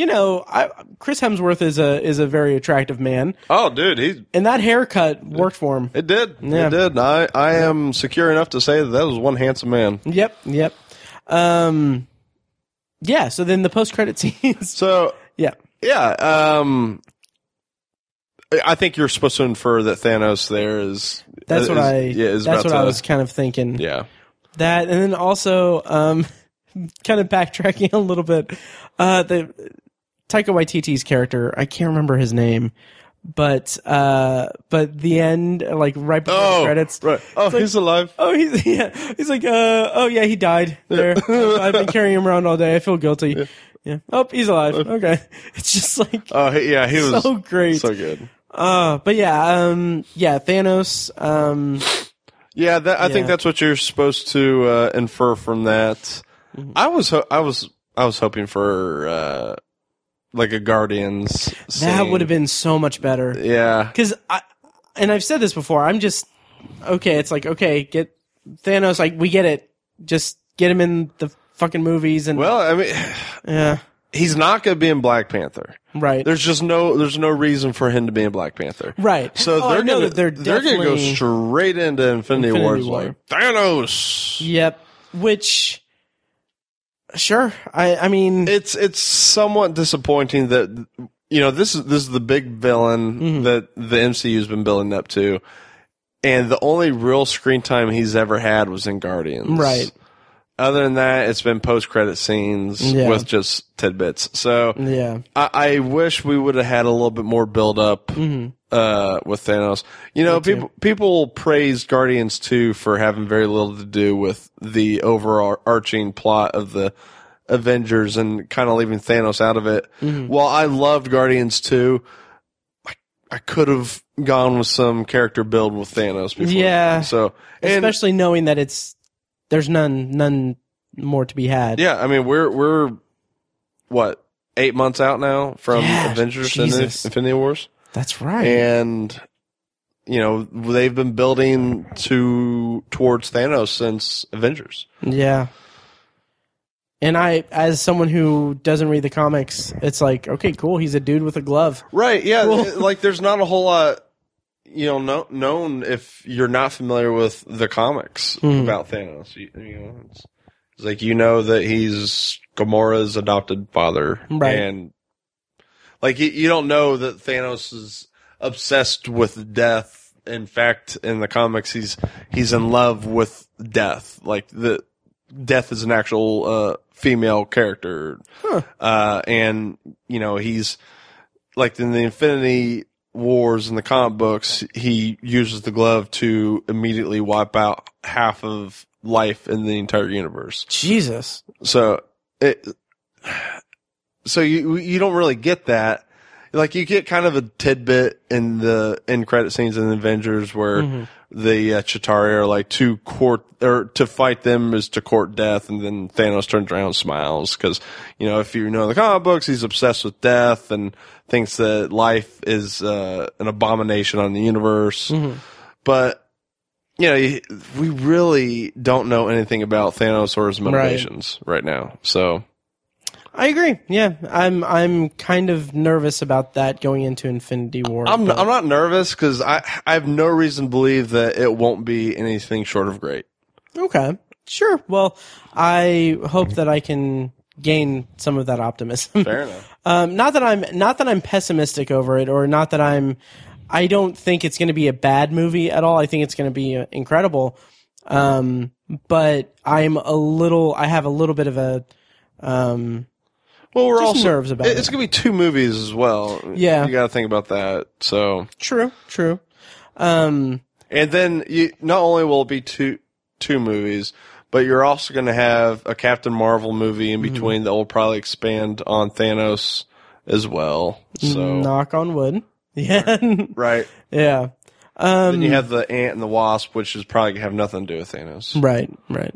you know, Chris Hemsworth is a very attractive man. Oh, dude, and that haircut worked for him. It did. Yeah. It did. I am secure enough to say that was one handsome man. Yep. Yep. Yeah. So then the post-credit scenes. So yeah. Yeah. I think you're supposed to infer that Thanos there is. I was kind of thinking. Yeah. That, and then also, kind of backtracking a little bit, the Taika Waititi's character, I can't remember his name, but the end, like right before the credits, right. Oh, he's like, alive. Oh, he's like, oh yeah, he died there. Yeah. I've been carrying him around all day. I feel guilty. Yeah. Yeah. Oh, he's alive. Okay. It's just like, oh yeah, he was so great, so good. But yeah, Thanos, yeah, I think that's what you're supposed to infer from that. Mm-hmm. I was hoping for like a Guardians scene. That would have been so much better. Yeah, because I've said this before. I'm just okay. It's like okay, get Thanos. Like we get it. Just get him in the fucking movies. And well, I mean, yeah, he's not going to be in Black Panther. Right. There's no reason for him to be in Black Panther. Right. So they're going to go straight into Infinity War. Like, Thanos. Yep. Which. Sure. I mean, it's somewhat disappointing that you know this is the big villain mm-hmm. that the MCU's been building up to, and the only real screen time he's ever had was in Guardians. Right. Other than that, it's been post-credit scenes with just tidbits. So yeah, I wish we would have had a little bit more build up mm-hmm. With Thanos. You know, people praised Guardians 2 for having very little to do with the overarching plot of the Avengers and kind of leaving Thanos out of it. Mm-hmm. While I loved Guardians 2, I could have gone with some character build with Thanos before. Yeah. So, especially knowing that there's none more to be had. Yeah, I mean we're what 8 months out now from Avengers and Infinity Wars. That's right. And you know they've been building towards Thanos since Avengers. Yeah. And I, as someone who doesn't read the comics, it's like okay, cool. He's a dude with a glove. Right. Yeah. Cool. Like there's not a whole lot. You know, known if you're not familiar with the comics about Thanos. You know, it's like you know that he's Gamora's adopted father, right? And like you don't know that Thanos is obsessed with death. In fact, in the comics, he's in love with death. Like the death is an actual female character, and you know he's like in the Infinity Wars in the comic books, he uses the glove to immediately wipe out half of life in the entire universe. Jesus. So you don't really get that. Like you get kind of a tidbit in the end credit scenes in Avengers where the Chitauri are like to court or to fight them is to court death, and then Thanos turns around and smiles because you know if you know the comic books, he's obsessed with death and thinks that life is an abomination on the universe. Mm-hmm. But you know we really don't know anything about Thanos or his motivations right now, so. I agree. Yeah, I'm kind of nervous about that going into Infinity War. I'm not nervous because I have no reason to believe that it won't be anything short of great. Okay, sure. Well, I hope that I can gain some of that optimism. Fair enough. Not that I'm pessimistic over it, or not that I don't think it's going to be a bad movie at all. I think it's going to be incredible. But I have a little bit of a. Well, we're all nerves about it. It's going to be two movies as well. Yeah. You got to think about that. So True. And then not only will it be two movies, but you're also going to have a Captain Marvel movie in between that will probably expand on Thanos as well. So knock on wood. Yeah. Right. Yeah. Then you have the Ant and the Wasp, which is probably going to have nothing to do with Thanos. Right. Right.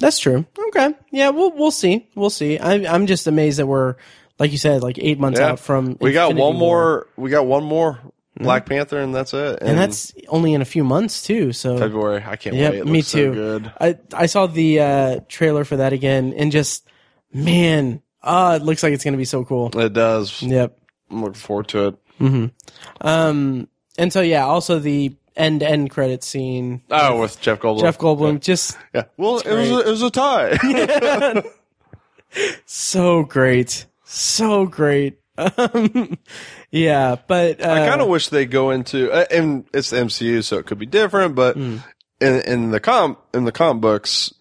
That's true. Okay. Yeah, we'll see. We'll see. I'm just amazed that we're like you said, like 8 months out from We got one more Black Panther and that's it. And that's only in a few months too. So February. I can't wait. It looks so good. I saw the trailer for that again and just man, It looks like it's going to be so cool. It does. Yep. I'm looking forward to it. Mm-hmm. And so, yeah, also the end credit scene. Oh, with Jeff Goldblum. Jeff Goldblum. Yeah. Just. Yeah. Well, it was a tie. Yeah. So great. Yeah, but I kind of wish they go into, and it's the MCU, so it could be different. But in the comic books,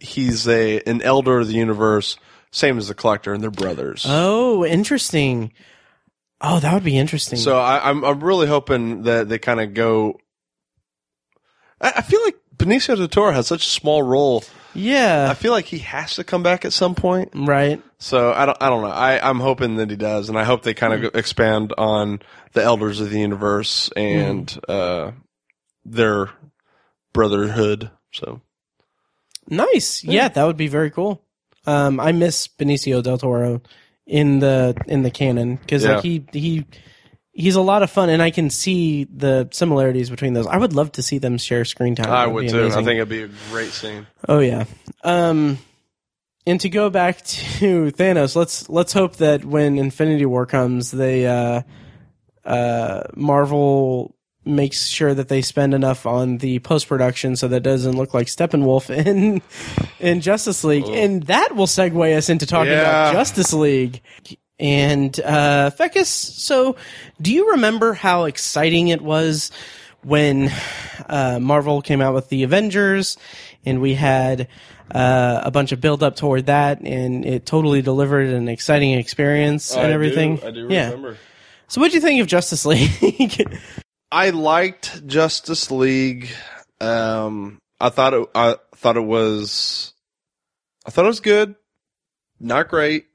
he's an elder of the universe, same as the Collector, and they're brothers. Oh, interesting. Oh, that would be interesting. So I'm really hoping that they kind of go. I feel like Benicio del Toro has such a small role. Yeah, I feel like he has to come back at some point, right? So I don't know. I'm hoping that he does, and I hope they kind of expand on the elders of the universe and their brotherhood. So nice, yeah, that would be very cool. I miss Benicio del Toro in the canon because he's a lot of fun, and I can see the similarities between those. I would love to see them share screen time. I would too. Amazing. I think it'd be a great scene. Oh yeah. And to go back to Thanos, let's hope that when Infinity War comes, they Marvel makes sure that they spend enough on the post production so that it doesn't look like Steppenwolf in Justice League, and that will segue us into talking about Justice League. And Fekkes, so do you remember how exciting it was when Marvel came out with the Avengers, and we had a bunch of build up toward that, and it totally delivered an exciting experience and everything? I do remember. So what do you think of Justice League? I liked Justice League. I thought it was good, not great.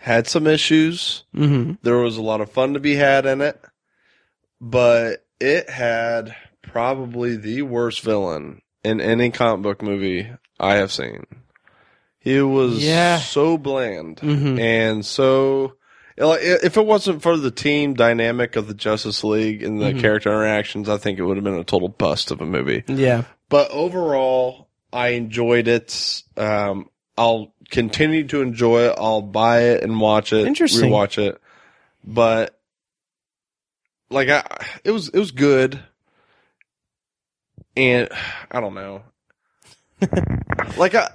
Had some issues. Mm-hmm. There was a lot of fun to be had in it, but it had probably the worst villain in any comic book movie I have seen. He was so bland, and so if it wasn't for the team dynamic of the Justice League and the character interactions, I think it would have been a total bust of a movie. Yeah, but overall, I enjoyed it. I'll continue to enjoy it. I'll buy it and watch it, rewatch it. But like, it was good, and I don't know. Like, I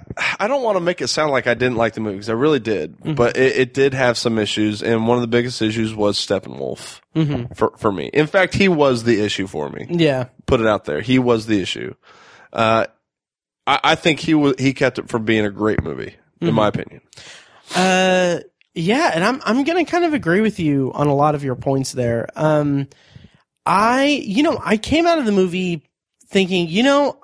don't want to make it sound like I didn't like the movie because I really did, but it did have some issues, and one of the biggest issues was Steppenwolf for me. In fact, he was the issue for me. Yeah, put it out there. He was the issue. I think he kept it from being a great movie, in my opinion. Yeah, and I'm gonna kind of agree with you on a lot of your points there. I came out of the movie thinking,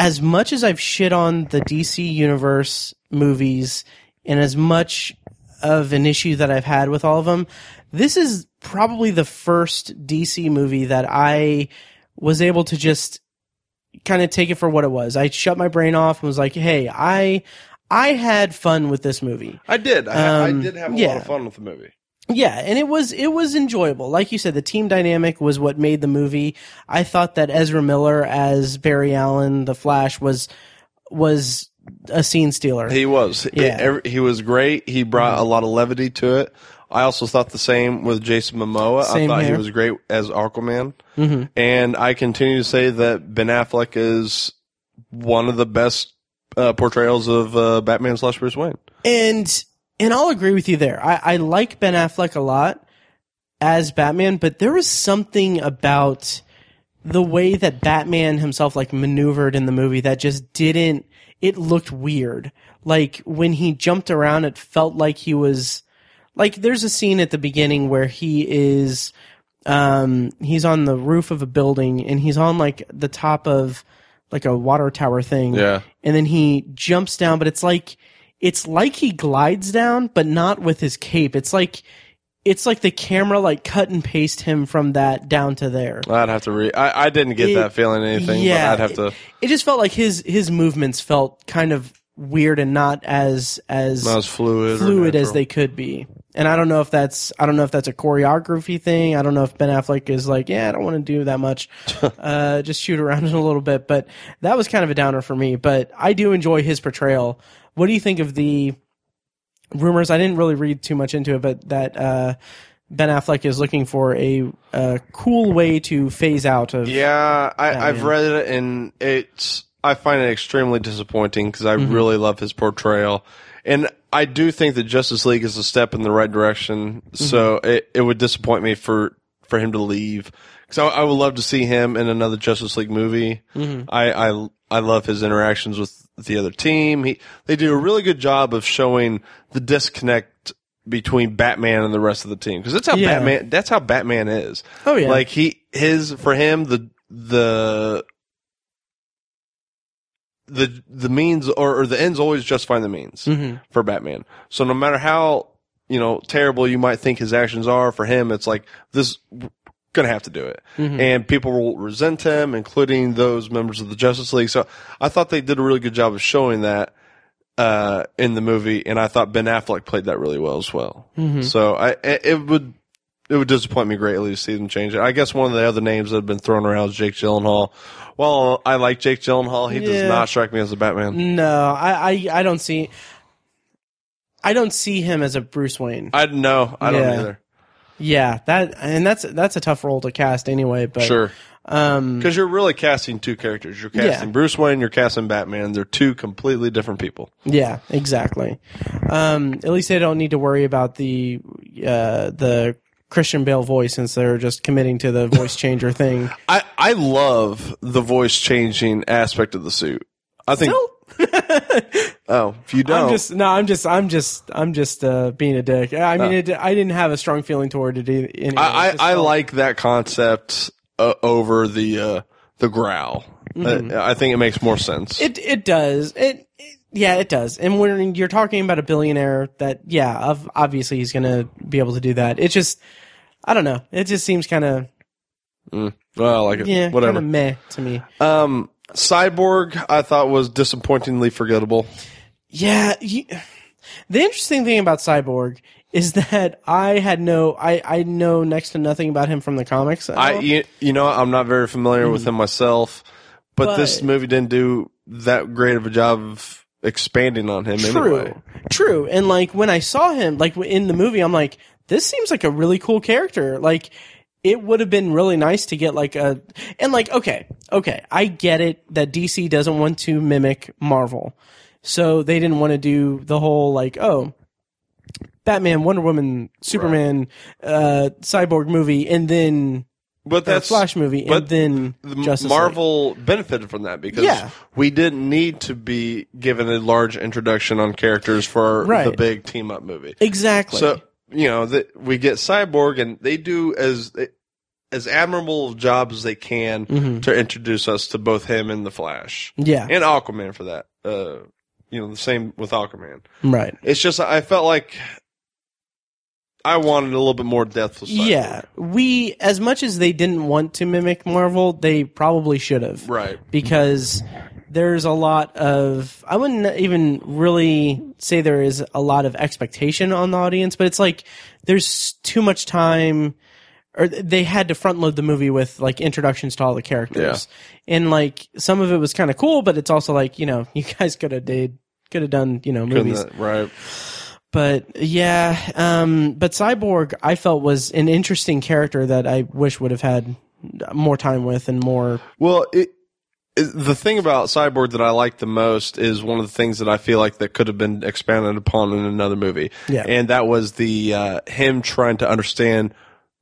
as much as I've shit on the DC Universe movies and as much of an issue that I've had with all of them, this is probably the first DC movie that I was able to just kind of take it for what it was. I shut my brain off and was like, hey, I had fun with this movie. I did. I did have a lot of fun with the movie. Yeah, and it was enjoyable. Like you said, the team dynamic was what made the movie. I thought that Ezra Miller as Barry Allen, the Flash, was a scene stealer. He was. Yeah. He was great. He brought a lot of levity to it. I also thought the same with Jason Momoa. Same I thought here. He was great as Aquaman. Mm-hmm. And I continue to say that Ben Affleck is one of the best portrayals of Batman / Bruce Wayne. And I'll agree with you there. I like Ben Affleck a lot as Batman, but there was something about the way that Batman himself maneuvered in the movie that just didn't... It looked weird. Like, when he jumped around, it felt like he was... Like, there's a scene at the beginning where he is, he's on the roof of a building, and he's on, the top of, a water tower thing. Yeah. And then he jumps down, but it's like he glides down, but not with his cape. It's like the camera, cut and paste him from that down to there. I'd have to I didn't get that feeling anything, but I'd have to... It just felt like his movements felt kind of weird and not as fluid as they could be. And I don't know if that's a choreography thing. I don't know if Ben Affleck is I don't want to do that much. Just shoot around in a little bit. But that was kind of a downer for me. But I do enjoy his portrayal. What do you think of the rumors, I didn't really read too much into it, but that Ben Affleck is looking for a cool way to phase out of... Yeah, I've read it, and I find it extremely disappointing because I really love his portrayal. And I do think that Justice League is a step in the right direction, so it would disappoint me for him to leave. Because I would love to see him in another Justice League movie. I love his interactions with the other team. They do a really good job of showing the disconnect between Batman and the rest of the team, because that's how Batman is. Oh yeah, like for him the means or the ends always justify the means for Batman. So no matter how terrible you might think his actions are, for him it's like this. Gonna have to do it, and people will resent him, including those members of the Justice League. So I thought they did a really good job of showing that in the movie, and I thought Ben Affleck played that really well as well. So it would disappoint me greatly to see them change it. I guess one of the other names that have been thrown around is Jake Gyllenhaal. Well, I like Jake Gyllenhaal. He does not strike me as a Batman. No, I don't see. I don't see him as a Bruce Wayne. I don't either. Yeah, that's a tough role to cast anyway. But sure, because you're really casting two characters. You're casting Bruce Wayne. You're casting Batman. They're two completely different people. Yeah, exactly. At least they don't need to worry about the Christian Bale voice, since they're just committing to the voice changer thing. I love the voice changing aspect of the suit. I think. So? Oh, if you don't, I'm just being a dick. I mean, I didn't have a strong feeling toward it anyway. I like that concept over the growl. I think it makes more sense. It does. It does. And when you're talking about a billionaire, obviously he's gonna be able to do that. It just, I don't know. It just seems kind of. Well, I like it. Yeah, whatever. Kind of meh to me. Cyborg, I thought, was disappointingly forgettable. Yeah. The interesting thing about Cyborg is that I know next to nothing about him from the comics. I'm not very familiar with him myself, but this movie didn't do that great of a job of expanding on him anyway. True. And when I saw him, in the movie, I'm like, this seems like a really cool character. It would have been really nice to get okay, I get it that DC doesn't want to mimic Marvel. So they didn't want to do the whole Batman, Wonder Woman, Superman, Cyborg movie, and then Flash movie, and then Justice Marvel League. Benefited from that because we didn't need to be given a large introduction on characters for the big team up movie. Exactly. So, we get Cyborg, and they do as admirable a job as they can to introduce us to both him and the Flash. Yeah. And Aquaman for that. The same with Aquaman. Right. It's just, I felt like I wanted a little bit more depth with Cyborg. Yeah. As much as they didn't want to mimic Marvel, they probably should have. Right. Because there's a lot of, I wouldn't even really say there is a lot of expectation on the audience, but it's there's too much time, or they had to front load the movie with introductions to all the characters. Yeah. And some of it was kind of cool, but it's also you guys could have done, movies. Right. But but Cyborg I felt was an interesting character that I wish would have had more time with and more. Well, the thing about Cyborg that I like the most is one of the things that I feel that could have been expanded upon in another movie. Yeah. And that was the him trying to understand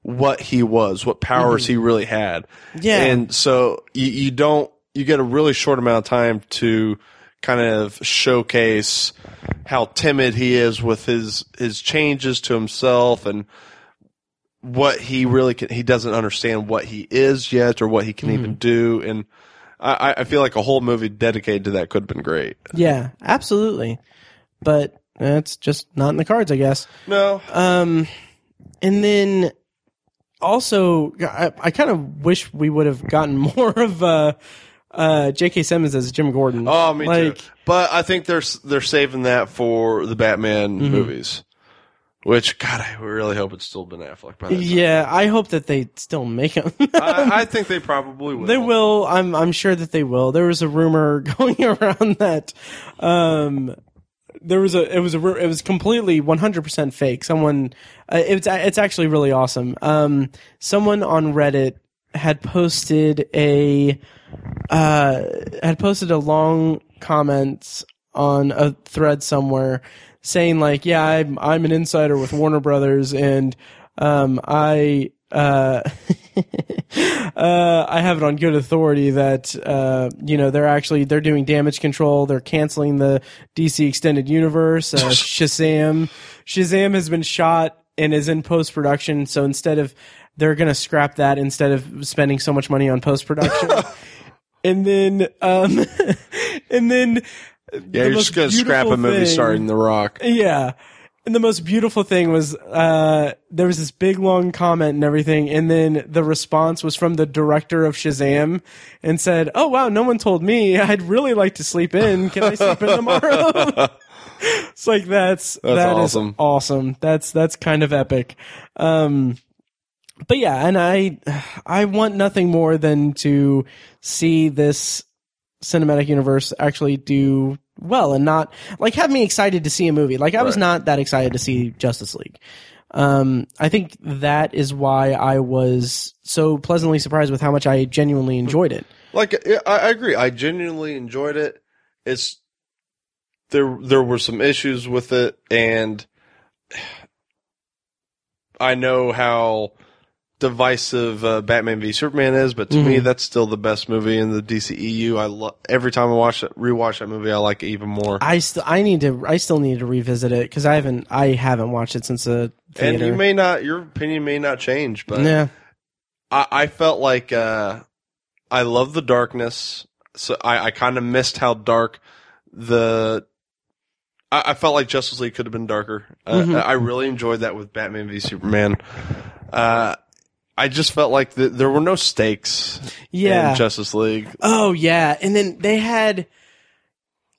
what he was, what powers he really had. Yeah. And so you get a really short amount of time to kind of showcase how timid he is with his changes to himself and what he really can. He doesn't understand what he is yet or what he can even do. And I feel like a whole movie dedicated to that could have been great. Yeah, absolutely. But it's just not in the cards, I guess. No. And then also, I kind of wish we would have gotten more of J.K. Simmons as Jim Gordon. Oh, me too. But I think they're saving that for the Batman movies. Which, God, I really hope it's still Ben Affleck by that time. Yeah, I hope that they still make him. I think they probably will. They will. I'm sure that they will. There was a rumor going around that there was a it was completely 100% fake. Someone it's actually really awesome. Someone on Reddit had posted a long comment on a thread somewhere saying like, yeah, I'm an insider with Warner Brothers, and I have it on good authority that they're doing damage control. They're canceling the DC Extended Universe. Shazam has been shot and is in post production. So they're going to scrap that instead of spending so much money on post production. You're just going to scrap a movie starring The Rock. Yeah. And the most beautiful thing was there was this big, long comment and everything, and then the response was from the director of Shazam and said, oh, wow, no one told me. I'd really like to sleep in. Can I sleep in tomorrow? It's like, that's awesome. Is awesome. That's kind of epic. But yeah, and I want nothing more than to see this cinematic universe actually do well and not like have me excited to see a movie. Like I was not that excited to see Justice League. I think that is why I was so pleasantly surprised with how much I genuinely enjoyed it. Like I agree. I genuinely enjoyed it. It's there were some issues with it, and I know how divisive Batman v Superman is, but to me that's still the best movie in the DCEU. Every time I rewatch that movie, I like it even more. I still need to revisit it because I haven't watched it since the theater. And your opinion may not change, but yeah. I felt like I love the darkness, so I kind of missed how dark I felt like Justice League could have been darker. I really enjoyed that with Batman v Superman. I just felt like there were no stakes in Justice League. Oh, yeah. And then they had...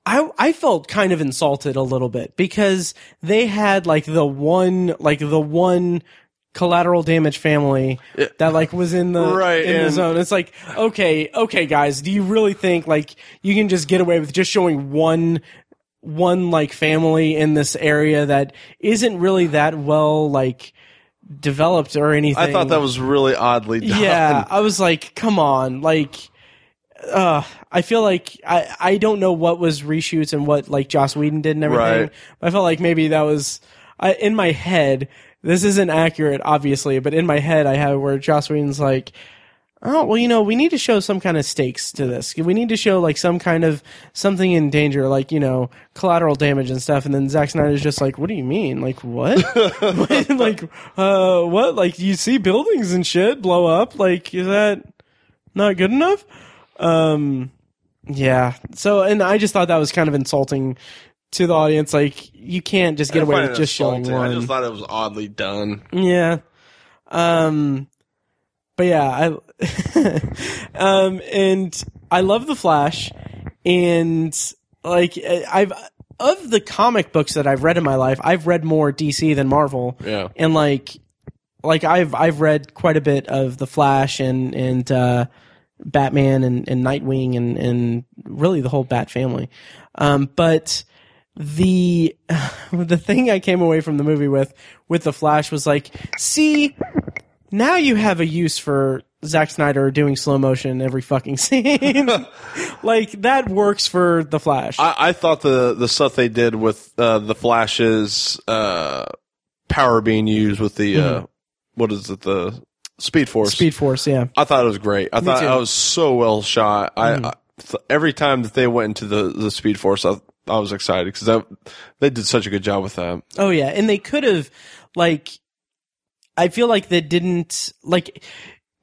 I felt kind of insulted a little bit because they had the one collateral damage family that was in the the zone. It's like, okay, guys, do you really think you can just get away with just showing one family in this area that isn't really that well developed or anything? I thought that was really oddly done. Yeah, I was like, come on, I feel like I don't know what was reshoots and what Joss Whedon did and everything. Right. I felt like maybe that was in my head. This isn't accurate, obviously, but in my head I have where Joss Whedon's like, oh, well, we need to show some kind of stakes to this. We need to show some kind of something in danger, collateral damage and stuff. And then Zack Snyder's just like, what do you mean? What? What? You see buildings and shit blow up. Is that not good enough? Yeah. So, and I just thought that was kind of insulting to the audience. You can't just get away with just showing one. I just thought it was oddly done. Yeah. But yeah, and I love The Flash, and of the comic books that I've read in my life, I've read more DC than Marvel. Yeah. And I've read quite a bit of The Flash and Batman and Nightwing and really the whole Bat family. But the thing I came away from the movie with The Flash was see, now you have a use for Zack Snyder doing slow motion every fucking scene. That works for The Flash. I thought the stuff they did with The Flash's power being used with the what is it, the Speed Force? Speed Force, yeah. I thought it was great. I thought it was so well shot. I every time that they went into the Speed Force, I was excited because they did such a good job with that. Oh yeah, and they could have I feel like they didn't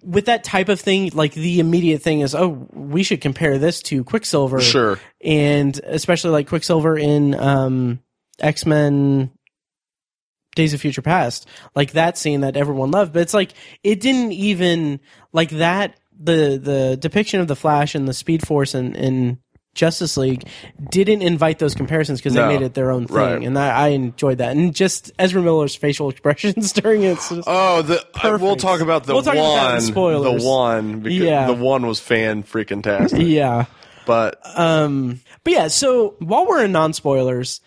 with that type of thing. The immediate thing is, oh, we should compare this to Quicksilver, sure, and especially Quicksilver in X-Men: Days of Future Past, that scene that everyone loved. But it's it didn't even that. The depiction of the Flash and the Speed Force and Justice League didn't invite those comparisons because they made it their own thing, and I enjoyed that. And just Ezra Miller's facial expressions during it. We'll talk about the spoilers. The one, because the one was fan freaking tastic. Yeah, but yeah. So while we're in non spoilers,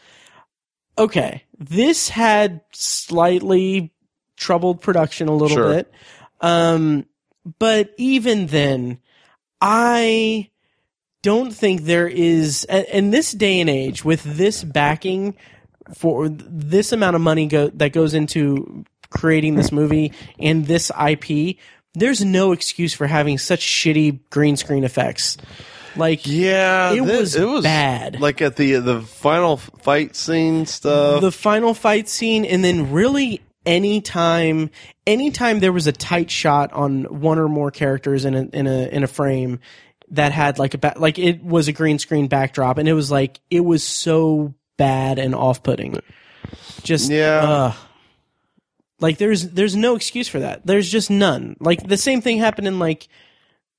okay, this had slightly troubled production a little bit. But even then, I don't think there is, in this day and age, with this backing for this amount of money that goes into creating this movie and this IP, there's no excuse for having such shitty green screen effects. Like, yeah, it was bad. Like at the final fight scene stuff. The final fight scene, and then really anytime there was a tight shot on one or more characters in a frame that had like like it was a green screen backdrop, and it was so bad and off-putting. Just like there's no excuse for that. There's just none. Like the same thing happened in like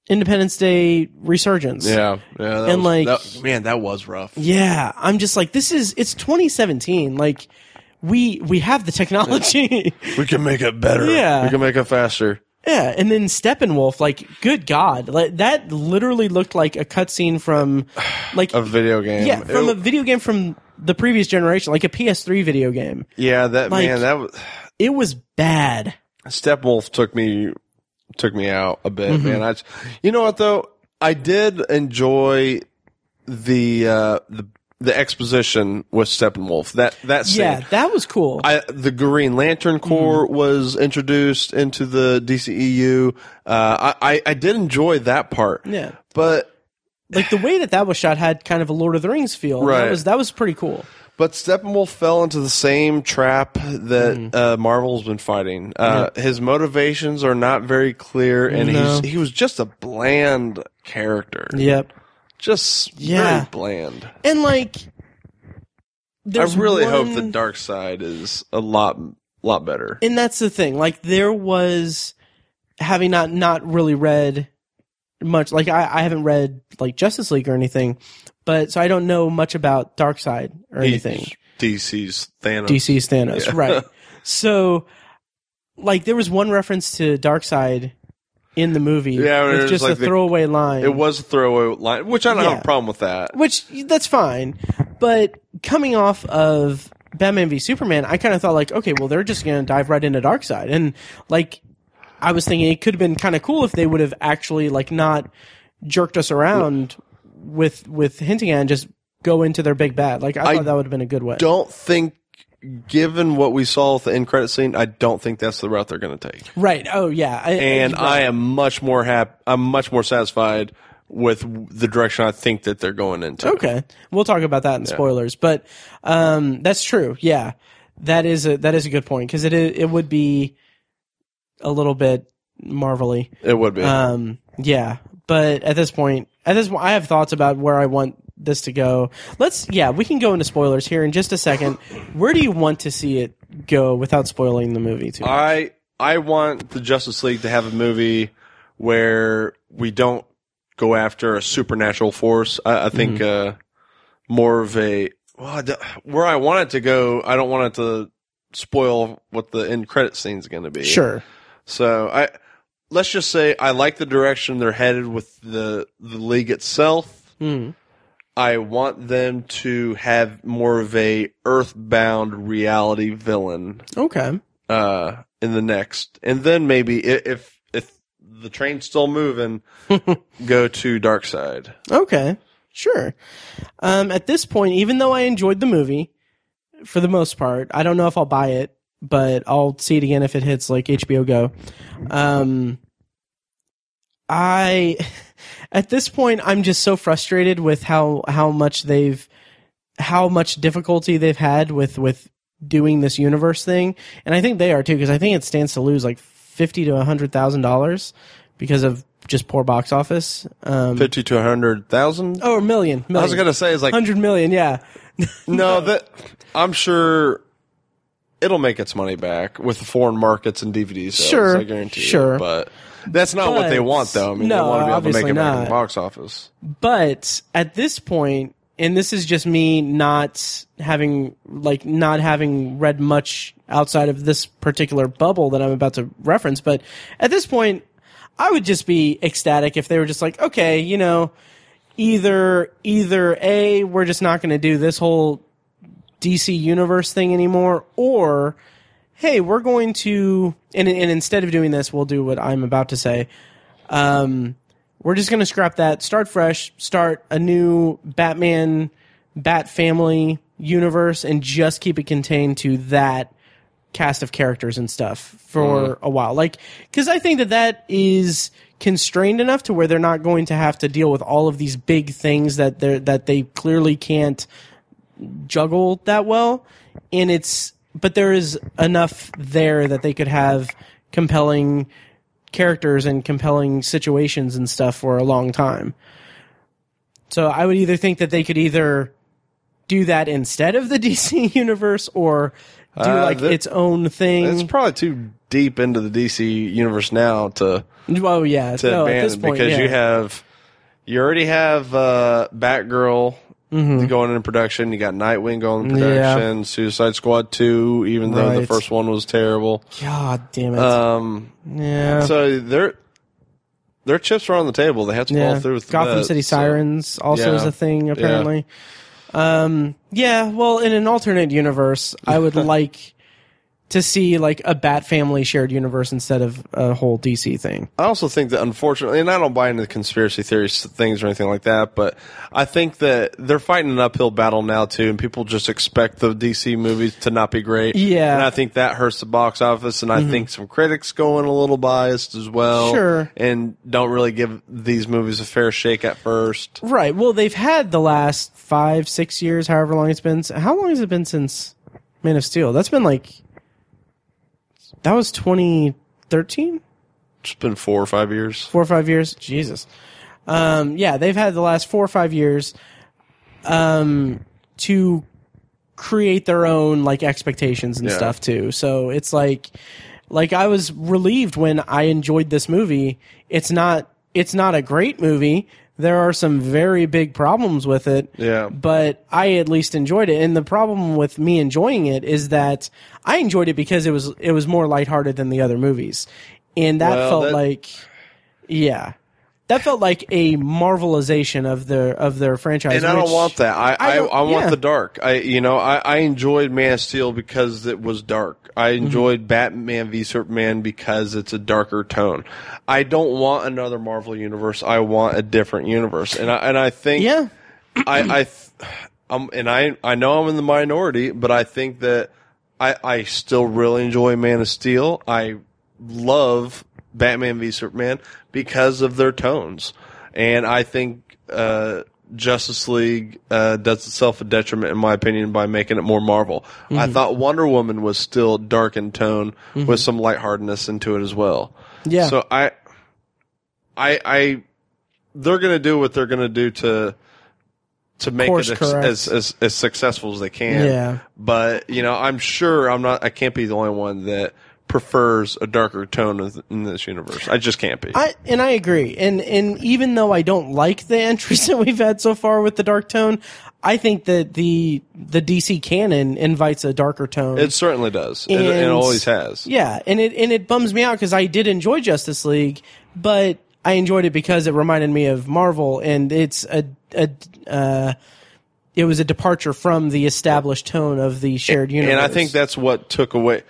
Independence Day Resurgence. Yeah. That was rough. Yeah, I'm just like, it's 2017. Like we have the technology. Yeah. We can make it better. Yeah, we can make it faster. Yeah, and then Steppenwolf, like, good God, like, that literally looked like a cutscene from, like, a video game. Yeah, from a video game from the previous generation, like a PS3 video game. Yeah, it was bad. Steppenwolf took me out a bit, man. You know what though? I did enjoy the exposition with Steppenwolf. That scene. Yeah, that was cool. The Green Lantern Corps was introduced into the DCEU. I did enjoy that part. Yeah. But like the way that was shot had kind of a Lord of the Rings feel. Right. That was pretty cool. But Steppenwolf fell into the same trap that Marvel's been fighting. His motivations are not very clear, and he was just a bland character. Yep. Just very bland. And like, I really hope the dark side is a lot better. And that's the thing. Like, there was, having not really read much. Like, I haven't read like Justice League or anything, but so I don't know much about dark side or anything. DC's Thanos, yeah. Right? So, like, there was one reference to dark side in the movie. Yeah, it's just like a throwaway line. It was a throwaway line, which I don't have a problem with that. Which, that's fine. But coming off of Batman v Superman, I kind of thought like, okay, well, they're just going to dive right into Darkseid. And like, I was thinking it could have been kind of cool if they would have actually like not jerked us around with hinting at and just go into their big bad. Like, I thought that would have been a good way. Don't think, given what we saw with the end credit scene, I don't think that's the route they're going to take. Right. Oh, yeah. I am much more happy. I'm much more satisfied with the direction I think that they're going into. Okay. We'll talk about that in spoilers, but that's true. Yeah. That is a good point, because it would be a little bit Marvel-y. It would be. Yeah. But at this point, I have thoughts about where I want this to go. We can go into spoilers here in just a second. Where do you want to see it go without spoiling the movie too much? I want the Justice League to have a movie where we don't go after a supernatural force. I think more of a where I want it to go. I don't want it to spoil what the end credit scene is going to be. Sure. So let's just say I like the direction they're headed with the league itself. Mm. I want them to have more of a earthbound reality villain. Okay. In the next, and then maybe if the train's still moving, go to Darkseid. Okay, sure. At this point, even though I enjoyed the movie for the most part, I don't know if I'll buy it, but I'll see it again if it hits like HBO Go. At this point, I'm just so frustrated with how much difficulty they've had with doing this universe thing, and I think they are too, because I think it stands to lose like $50,000 to $100,000 because of just poor box office. 50 to 100,000? Oh, a million. I was gonna say it's like 100 million. Yeah. No, I'm sure it'll make its money back with the foreign markets and DVD sales. Sure, I guarantee. Sure, you, but. That's not what they want, though. I mean, they want to be able to make it back in the box office. But at this point, and this is just me not having read much outside of this particular bubble that I'm about to reference, but at this point, I would just be ecstatic if they were just like, okay, you know, either A, we're just not going to do this whole DC Universe thing anymore, or, hey, we're going to, and instead of doing this, we'll do what I'm about to say. We're just going to scrap that, start fresh, start a new Batman, Bat Family universe, and just keep it contained to that cast of characters and stuff for a while. Like, because I think that is constrained enough to where they're not going to have to deal with all of these big things that they clearly can't juggle that well. And it's, but there is enough there that they could have compelling characters and compelling situations and stuff for a long time. So I would either think that they could either do that instead of the DC universe, or do its own thing. It's probably too deep into the DC universe now to. Oh yeah, to abandon, at this point, because you already have Batgirl going into production. You got Nightwing going into production. Yeah. Suicide Squad 2, even though the first one was terrible. God damn it. Yeah. So their chips are on the table. They have to fall through with Gotham City Sirens also is a thing apparently. Yeah. Well, in an alternate universe, I would like to see like a Bat Family shared universe instead of a whole DC thing. I also think that, unfortunately, and I don't buy into the conspiracy theories things or anything like that, but I think that they're fighting an uphill battle now too, and people just expect the DC movies to not be great. Yeah, and I think that hurts the box office, and I think some critics going a little biased as well. Sure, and don't really give these movies a fair shake at first. Right. Well, they've had the last 5-6 years, however long it's been. How long has it been since Man of Steel? That's been like. That was 2013? It's been 4 or 5 years. 4 or 5 years? Jesus. They've had the last 4 or 5 years to create their own like expectations and stuff too. So it's like I was relieved when I enjoyed this movie. It's not a great movie. There are some very big problems with it, but I at least enjoyed it. And the problem with me enjoying it is that I enjoyed it because it was more lighthearted than the other movies. And that felt like a marvelization of their franchise. And I don't want that. I want the dark. I enjoyed Man of Steel because it was dark. I enjoyed Batman v Superman because it's a darker tone. I don't want another Marvel universe. I want a different universe. And I think I know I'm in the minority, but I think that I still really enjoy Man of Steel. I love Batman v Superman because of their tones, and I think Justice League does itself a detriment in my opinion by making it more Marvel. I thought Wonder Woman was still dark in tone with some lightheartedness into it as well. Yeah. So I they're gonna do what they're gonna do to make it as successful as they can. Yeah. But I can't be the only one that prefers a darker tone in this universe. I just can't be. I agree. And even though I don't like the entries that we've had so far with the dark tone, I think that the DC canon invites a darker tone. It certainly does. And it always has. Yeah, and it bums me out because I did enjoy Justice League, but I enjoyed it because it reminded me of Marvel, and it's it was a departure from the established tone of the shared universe. And I think that's what took away a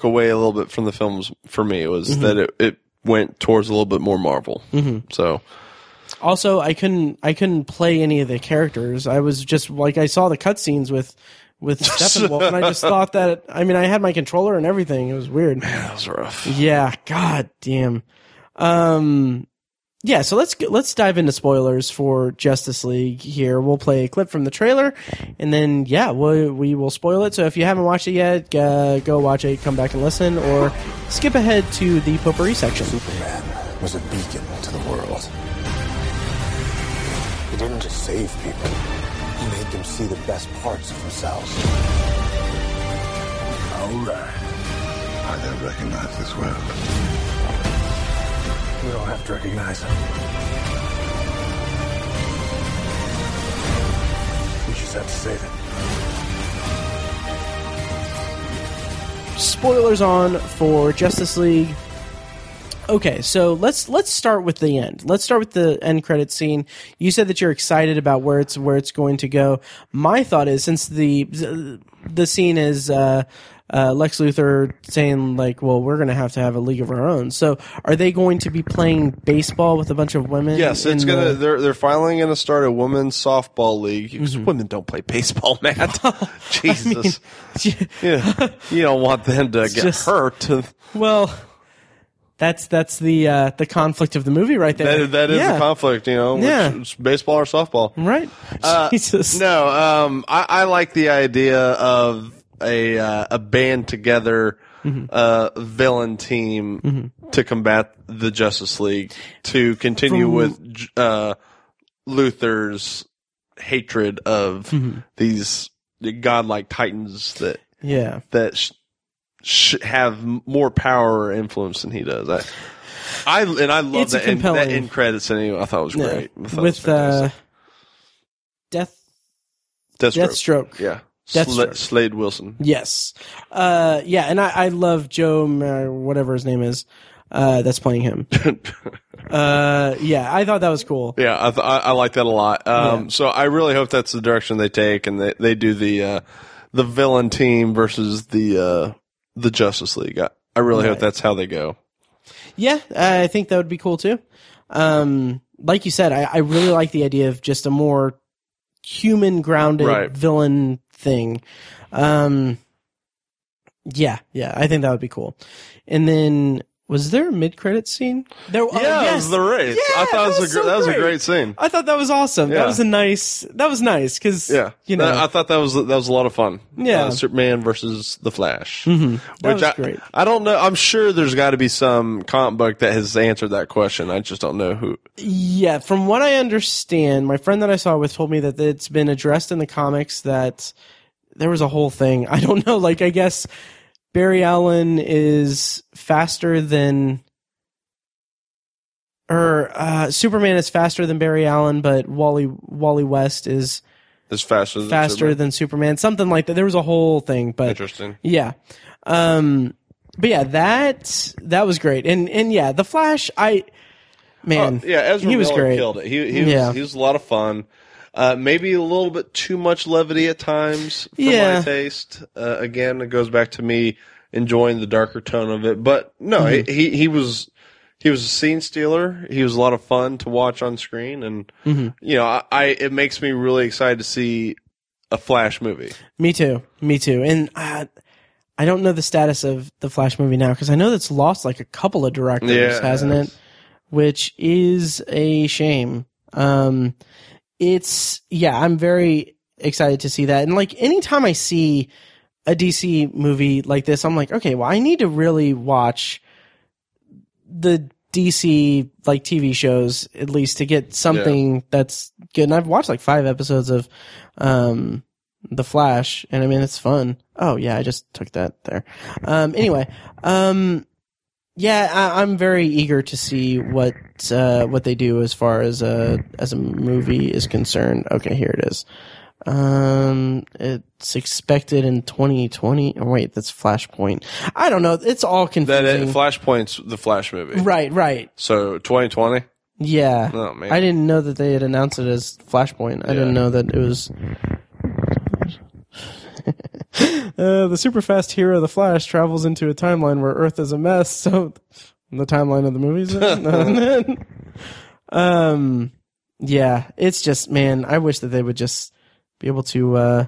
little bit from the films for me was that it went towards a little bit more Marvel. So also I couldn't play any of the characters. I was just like, I saw the cutscenes with Steppenwolf and I just thought that, I mean, I had my controller and everything. It was weird. Man, that was rough. Yeah. God damn. So let's dive into spoilers for Justice League here. We'll play a clip from the trailer, and then, we will spoil it. So if you haven't watched it yet, go watch it, come back and listen, or skip ahead to the potpourri section. Superman was a beacon to the world. He didn't just save people. He made them see the best parts of themselves. All right. I don't recognize this world. We all have to recognize him. We just have to save it. Spoilers on for Justice League. Okay, so let's start with the end. Let's start with the end credit scene. You said that you're excited about where it's going to go. My thought is, since the scene is Lex Luthor saying, like, well, we're going to have a league of our own. So are they going to be playing baseball with a bunch of women? Yes, it's going to. They're finally going to start a women's softball league. Mm-hmm. Women don't play baseball, Matt. Well, Jesus, you don't want them to get hurt. Well, that's the conflict of the movie right there. That is the conflict, you know. Yeah. Which baseball or softball, right? Jesus, no. I like the idea of a band together, mm-hmm. Villain team, mm-hmm. to combat the Justice League, to continue with Luthor's hatred of mm-hmm. these godlike titans that have more power or influence than he does. I love that end credits. Anyway, I thought it was great. With Deathstroke. Yeah. Slade Wilson. Yes. And I love Joe, whatever his name is, that's playing him. I thought that was cool. Yeah, I like that a lot. So I really hope that's the direction they take, and they do the villain team versus the Justice League. I really hope that's how they go. Yeah, I think that would be cool too. Like you said, I really like the idea of just a more human grounded villain thing. I think that would be cool. And then, was there a mid-credit scene? Yes. It was the race. Yeah, I thought that was a great scene. I thought that was awesome. Yeah. That was nice because I thought that was a lot of fun. Yeah, Superman versus the Flash, mm-hmm. Great. I don't know. I'm sure there's got to be some comic book that has answered that question. I just don't know who. Yeah, from what I understand, my friend that I saw with told me that it's been addressed in the comics, that there was a whole thing. I don't know. Like, I guess Barry Allen is faster than, Superman is faster than Barry Allen, but Wally West is faster than Superman. Something like that. There was a whole thing, but interesting. Yeah. That was great. And the Flash, Ezra Miller was great. Killed it. He was a lot of fun. Maybe a little bit too much levity at times for my taste. Again, it goes back to me enjoying the darker tone of it. But no, mm-hmm. he was a scene stealer. He was a lot of fun to watch on screen, and mm-hmm. It makes me really excited to see a Flash movie. Me too. And I don't know the status of the Flash movie now, because I know that's lost like a couple of directors, hasn't it? Which is a shame. I'm very excited to see that. And like, anytime I see a DC movie like this, I'm like, okay, well, I need to really watch the DC like TV shows at least to get something that's good. And I've watched like 5 episodes of The Flash, and I mean, it's fun. Oh yeah, I just took that there. I'm very eager to see what they do as far as a movie is concerned. Okay, here it is. It's expected in 2020. Oh, wait, that's Flashpoint. I don't know. It's all confusing. Flashpoint's the Flash movie. Right. So 2020? Yeah. Oh, man. I didn't know that they had announced it as Flashpoint. I didn't know that it was... the super fast hero, the Flash, travels into a timeline where Earth is a mess. So, the timeline of the movies. It's just, man, I wish that they would just be able to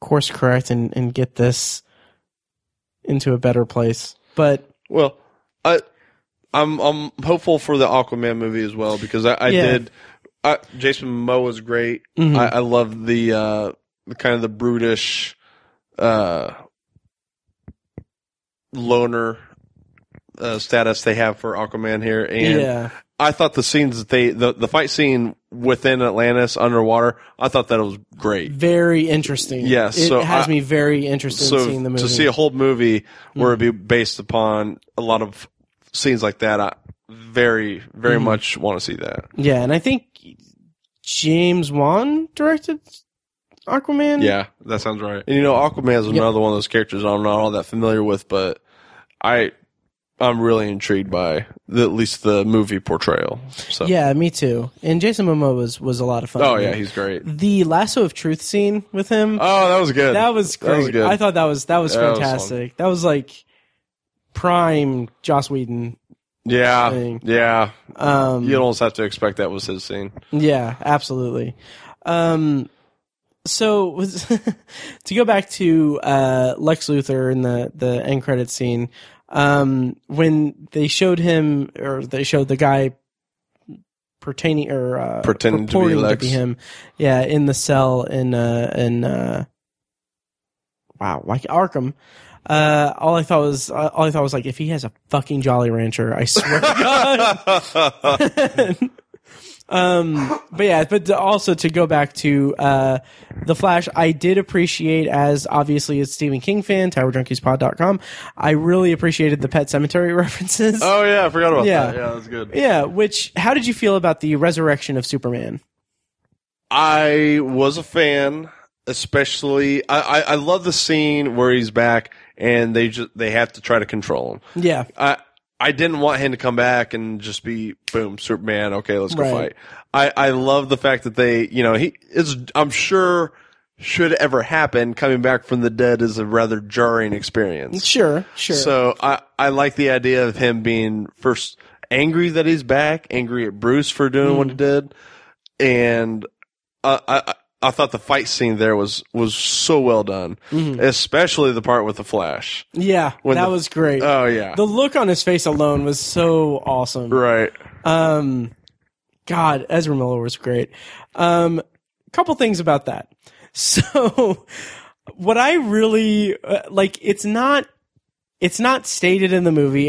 course correct and get this into a better place. But well, I'm hopeful for the Aquaman movie as well, because I Jason Momoa was great. Mm-hmm. I love the kind of the brutish loner status they have for Aquaman here, and I thought the scenes that the fight scene within Atlantis underwater, I thought that it was great, very interesting. Yes, yeah, so it has me very interested in seeing the movie. To see a whole movie where it'd be based upon a lot of scenes like that, I very, very much want to see that. Yeah, and I think James Wan directed Aquaman? Yeah, that sounds right. And Aquaman is another one of those characters I'm not all that familiar with, but I I'm really intrigued by at least the movie portrayal. So. Yeah, me too. And Jason Momoa was a lot of fun. Oh yeah, he's great. The Lasso of Truth scene with him. Oh, that was good. That was great. That was good. I thought that was fantastic. That was like prime Joss Whedon. Yeah, thing. Yeah. You'd almost have to expect that was his scene. Yeah, absolutely. So to go back to Lex Luthor in the end credits scene. When they showed him, or they showed the guy pretending to be Lex, in the cell in Arkham. All I thought was like, if he has a fucking Jolly Rancher, I swear to God. But also to go back to The Flash, I did appreciate, as obviously a Stephen King fan, TowerJunkiesPod.com, I really appreciated the Pet Sematary references. Oh yeah, I forgot about that. Yeah, that's good. Yeah, which, how did you feel about the resurrection of Superman? I was a fan, especially I love the scene where he's back and they have to try to control him. Yeah. I didn't want him to come back and just be, boom, Superman, okay, let's go fight. I love the fact that they, he is, I'm sure, should ever happen, coming back from the dead is a rather jarring experience. Sure. So I like the idea of him being first angry that he's back, angry at Bruce for doing what he did, and I thought the fight scene there was so well done, especially the part with the Flash. Yeah, that was great. Oh, yeah. The look on his face alone was so awesome. Right. God, Ezra Miller was great. Couple things about that. So what I really like, it's not stated in the movie.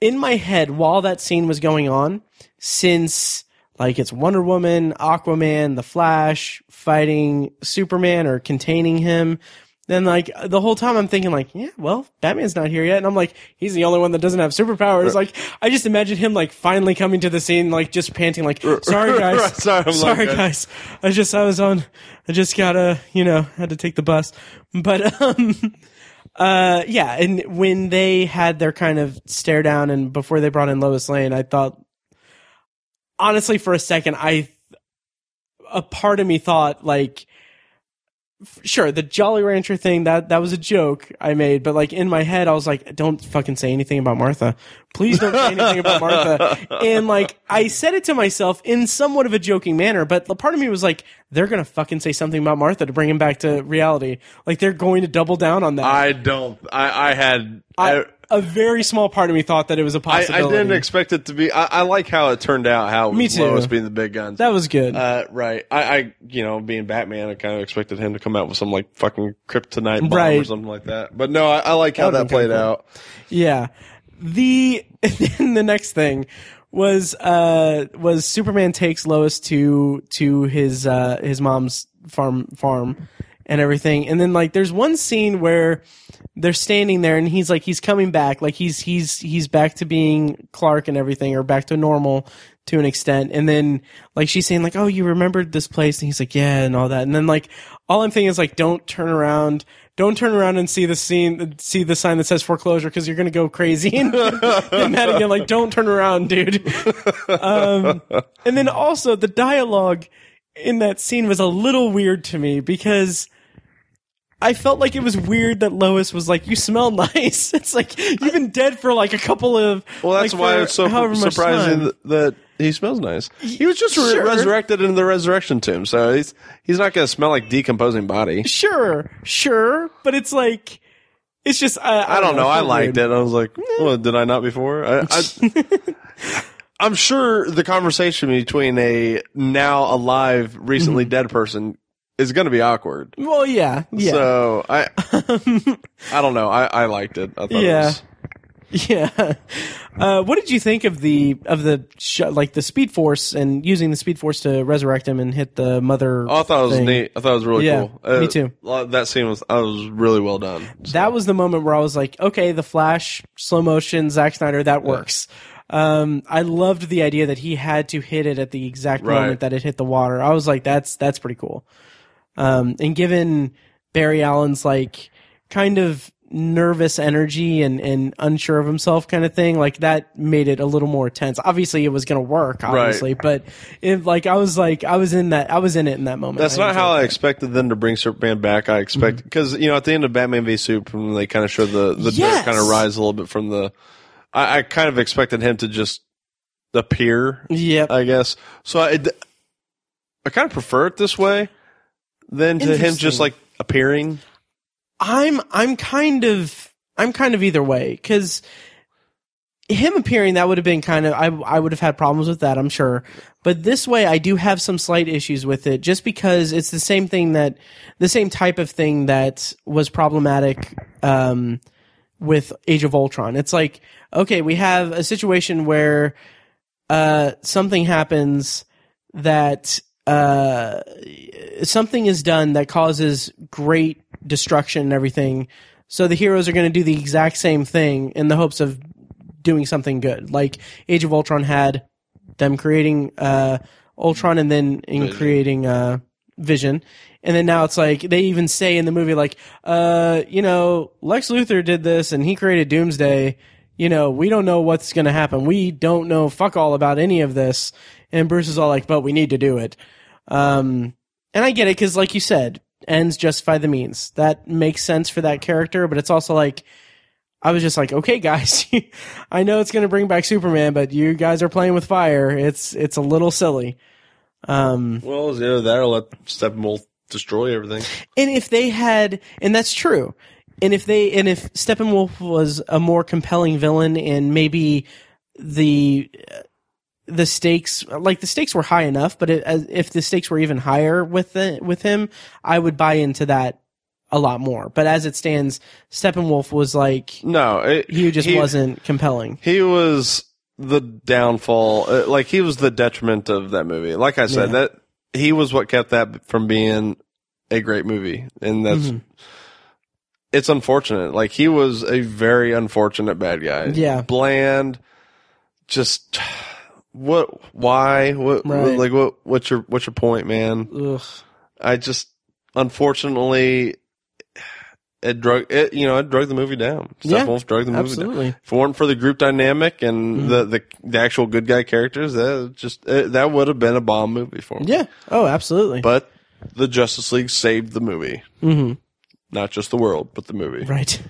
In my head while that scene was going on, since like it's Wonder Woman, Aquaman, The Flash fighting Superman or containing him. Then like the whole time I'm thinking like, yeah, well, Batman's not here yet. And I'm like, he's the only one that doesn't have superpowers. Like I just imagine him like finally coming to the scene, like just panting like, sorry guys, sorry guys. I had to take the bus. But, yeah. And when they had their kind of stare down and before they brought in Lois Lane, I thought, honestly, for a second, a part of me thought, like, sure, the Jolly Rancher thing, that was a joke I made, but, like, in my head, I was like, don't fucking say anything about Martha. Please don't say anything about Martha. And, like, I said it to myself in somewhat of a joking manner, but the part of me was like, they're going to fucking say something about Martha to bring him back to reality. Like, they're going to double down on that. A very small part of me thought that it was a possibility. I didn't expect it to be. I like how it turned out. How Lois being the big guns. That was good. Right. I being Batman, I kind of expected him to come out with some like fucking kryptonite bomb or something like that. But no, I like how that played out. Yeah. The next thing was Superman takes Lois to his mom's farm. And everything. And then like there's one scene where they're standing there and he's like he's coming back. Like he's back to being Clark and everything, or back to normal to an extent. And then like she's saying, like, oh, you remembered this place, and he's like, yeah, and all that. And then like all I'm thinking is like, don't turn around and see the sign that says foreclosure, because you're gonna go crazy and mad again. Like, don't turn around, dude. And then also the dialogue in that scene was a little weird to me, because I felt like it was weird that Lois was like, you smell nice. It's like, you've been dead for like a couple of... Well, that's like why it's so surprising that he smells nice. He was just resurrected in the resurrection tomb, so he's not going to smell like decomposing body. Sure. But it's like... It's just... I don't know. I liked it. I was like, well, did I not before? I'm sure the conversation between a now alive, recently dead person is going to be awkward. Well, yeah. So I don't know. I liked it. I thought it was. What did you think of the Speed Force and using the Speed Force to resurrect him and hit the mother? Oh, I thought it was neat. I thought it was really cool. Me too. That scene was really well done. So. That was the moment where I was like, okay, the Flash, slow motion, Zack Snyder, that works. I loved the idea that he had to hit it at the exact moment that it hit the water. I was like, that's pretty cool. And given Barry Allen's like kind of nervous energy and unsure of himself kind of thing, like that made it a little more tense. Obviously it was going to work, obviously, right. But if I was in it in that moment. That's not how I expected them to bring Superman back. I expect, because you know, at the end of Batman v Superman, they kind of showed the dirt kind of rise a little bit from the, I kind of expected him to just appear. Yep. I guess. So I kind of prefer it this way than to him just like appearing. I'm kind of either way, because him appearing, that would have been kind of, I would have had problems with that, I'm sure. But this way, I do have some slight issues with it, just because it's the same thing that, the same type of thing that was problematic with Age of Ultron. It's like, okay, we have a situation where something happens that, something is done that causes great destruction and everything. So the heroes are going to do the exact same thing in the hopes of doing something good. Like Age of Ultron had them creating Ultron and then in creating Vision. And then now it's like, they even say in the movie, like, you know, Lex Luthor did this and he created Doomsday. You know, we don't know what's going to happen. We don't know fuck all about any of this. And Bruce is all like, but we need to do it. And I get it, because like you said, ends justify the means. That makes sense for that character, but it's also like, I was just like, okay guys, I know it's going to bring back Superman, but you guys are playing with fire. It's a little silly. Well, it's either that or let Steppenwolf destroy everything. And if they had, and that's true. And if Steppenwolf was a more compelling villain, and maybe the stakes, like the stakes were high enough, but if the stakes were even higher with him, I would buy into that a lot more. But as it stands, Steppenwolf was like, no, he wasn't compelling. He was the downfall. Like, he was the detriment of that movie. Like I said, that he was what kept that from being a great movie. And that's, it's unfortunate. Like, he was a very unfortunate bad guy. Yeah. Bland, just, what's your point, man? Ugh. I just, unfortunately, it drug the movie down. Steppenwolf drug the movie down. If it weren't for the group dynamic and the actual good guy characters, that would have been a bomb movie for me. Yeah. Oh, absolutely. But the Justice League saved the movie. Mm-hmm. Not just the world, but the movie. Right.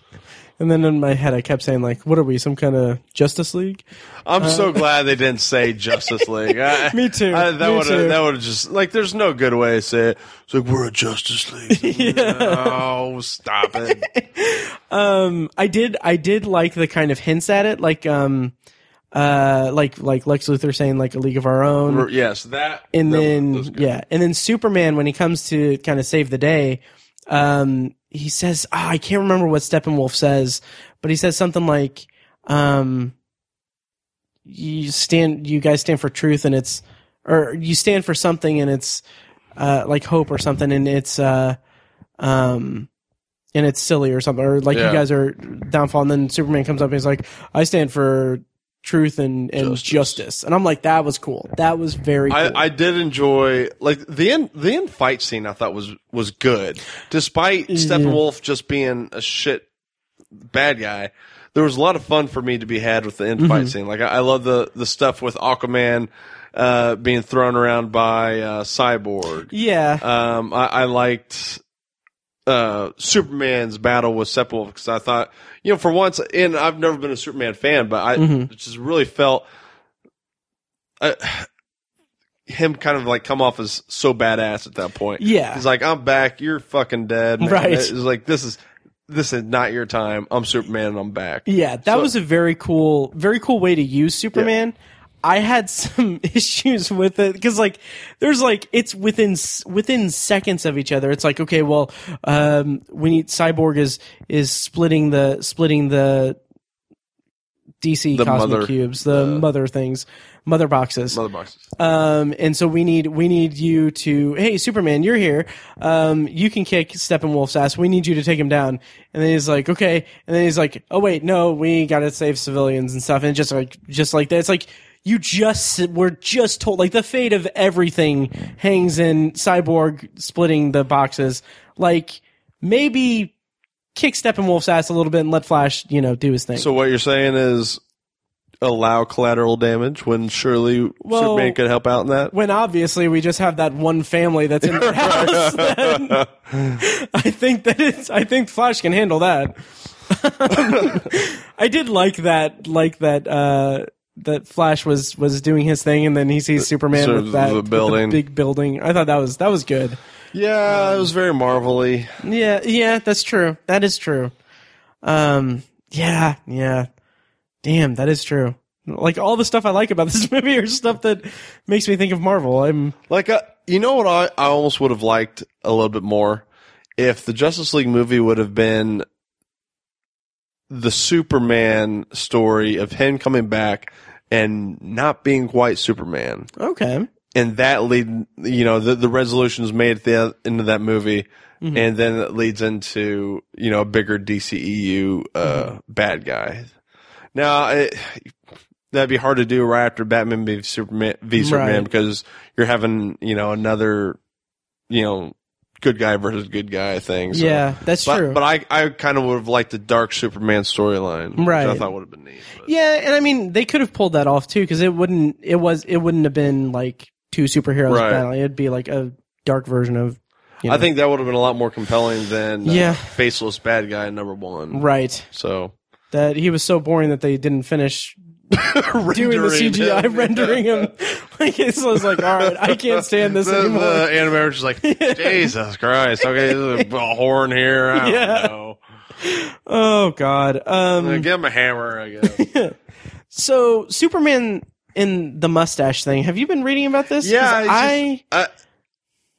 And then in my head, I kept saying, like, what are we, some kind of Justice League? I'm so glad they didn't say Justice League. Me too. That would have just, like, there's no good way to say it. It's like, we're a Justice League. Oh, stop it. I did like the kind of hints at it, like Lex Luthor saying, like, a league of our own. Yes, that. And then Superman, when he comes to kind of save the day, he says, I can't remember what Steppenwolf says, but he says something like, you guys stand for truth, and it's, or you stand for something, and it's, like hope or something, and it's, and it's silly or something, or like you guys are downfall. And then Superman comes up and he's like, I stand for truth and justice. And I'm like, that was cool. That was very cool. I did enjoy, like, the end fight scene, I thought was good. Despite Steppenwolf just being a shit bad guy, there was a lot of fun for me to be had with the end fight scene. Like, I love the stuff with Aquaman being thrown around by Cyborg. Yeah. I liked Superman's battle with Steppenwolf, because I thought, you know, for once, and I've never been a Superman fan, but I just really felt him kind of like come off as so badass at that point. Yeah, he's like, "I'm back. You're fucking dead." Man. Right? It's like, this is not your time. I'm Superman and I'm back. Yeah, that was a very cool way to use Superman. Yeah. I had some issues with it, because like there's like, it's within seconds of each other. It's like, okay, well, we need Cyborg is splitting the DC mother boxes. And so we need you to, hey, Superman, you're here. You can kick Steppenwolf's ass. We need you to take him down. And then he's like, okay. And then he's like, oh wait, no, we gotta save civilians and stuff. And just like that. It's like, you just were just told, like, the fate of everything hangs in Cyborg splitting the boxes. Like, maybe kick Steppenwolf's ass a little bit and let Flash, you know, do his thing. So what you're saying is allow collateral damage when surely Superman could help out in that? When obviously we just have that one family that's in their house. I think Flash can handle that. I did like that Flash was doing his thing and then he sees Superman sort of with that building. With the big building. I thought that was good. Yeah, it was very Marvel-y. Yeah, that's true. That is true. Yeah. Damn, that is true. Like, all the stuff I like about this movie are stuff that makes me think of Marvel. I'm like, you know what I almost would have liked a little bit more? If the Justice League movie would have been the Superman story of him coming back and not being quite Superman. Okay. And that lead, you know, the resolution's made at the end of that movie, mm-hmm. and then it leads into, you know, a bigger DCEU mm-hmm. bad guy. Now, that'd be hard to do right after Batman v Superman right. because you're having, you know, another, you know, good guy versus good guy thing. So. Yeah, that's true. But I kind of would have liked the dark Superman storyline, right? Which I thought would have been neat. But. Yeah, and I mean they could have pulled that off too because it wouldn't have been like. Two superheroes right. battling. It'd be like a dark version of. You know. I think that would have been a lot more compelling than faceless bad guy number one. Right. So that he was so boring that they didn't finish doing the CGI him. Rendering him. Like it was like, all right, I can't stand this anymore. The animator was just like, Jesus Christ, okay, there's a horn here. I don't know. Oh God. Give him a hammer, I guess. Yeah. So Superman. In the mustache thing, have you been reading about this? Yeah,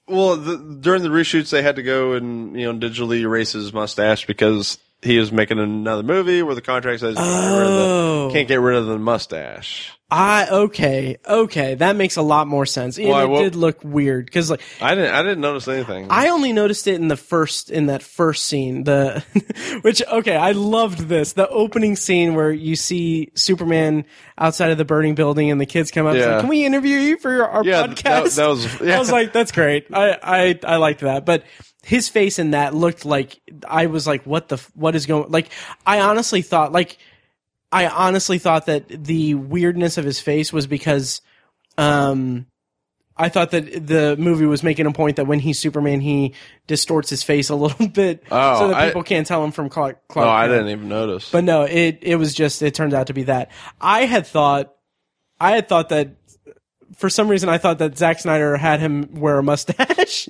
during the reshoots, they had to go and you know digitally erase his mustache because he was making another movie where the contract says can't get rid of the mustache. Okay, that makes a lot more sense. It did look weird because like I didn't notice anything. I only noticed it in that first scene, I loved this, the opening scene where you see Superman outside of the burning building and the kids come up and say, "Can we interview you for our podcast?" That was. I was like, "That's great." I liked that, but. His face in that looked like I was like, what is going? Like, I honestly thought that the weirdness of his face was because, I thought that the movie was making a point that when he's Superman, he distorts his face a little bit so that people can't tell him from Clark. I didn't even notice. But no, it turned out to be that. I had thought that. For some reason, I thought that Zack Snyder had him wear a mustache,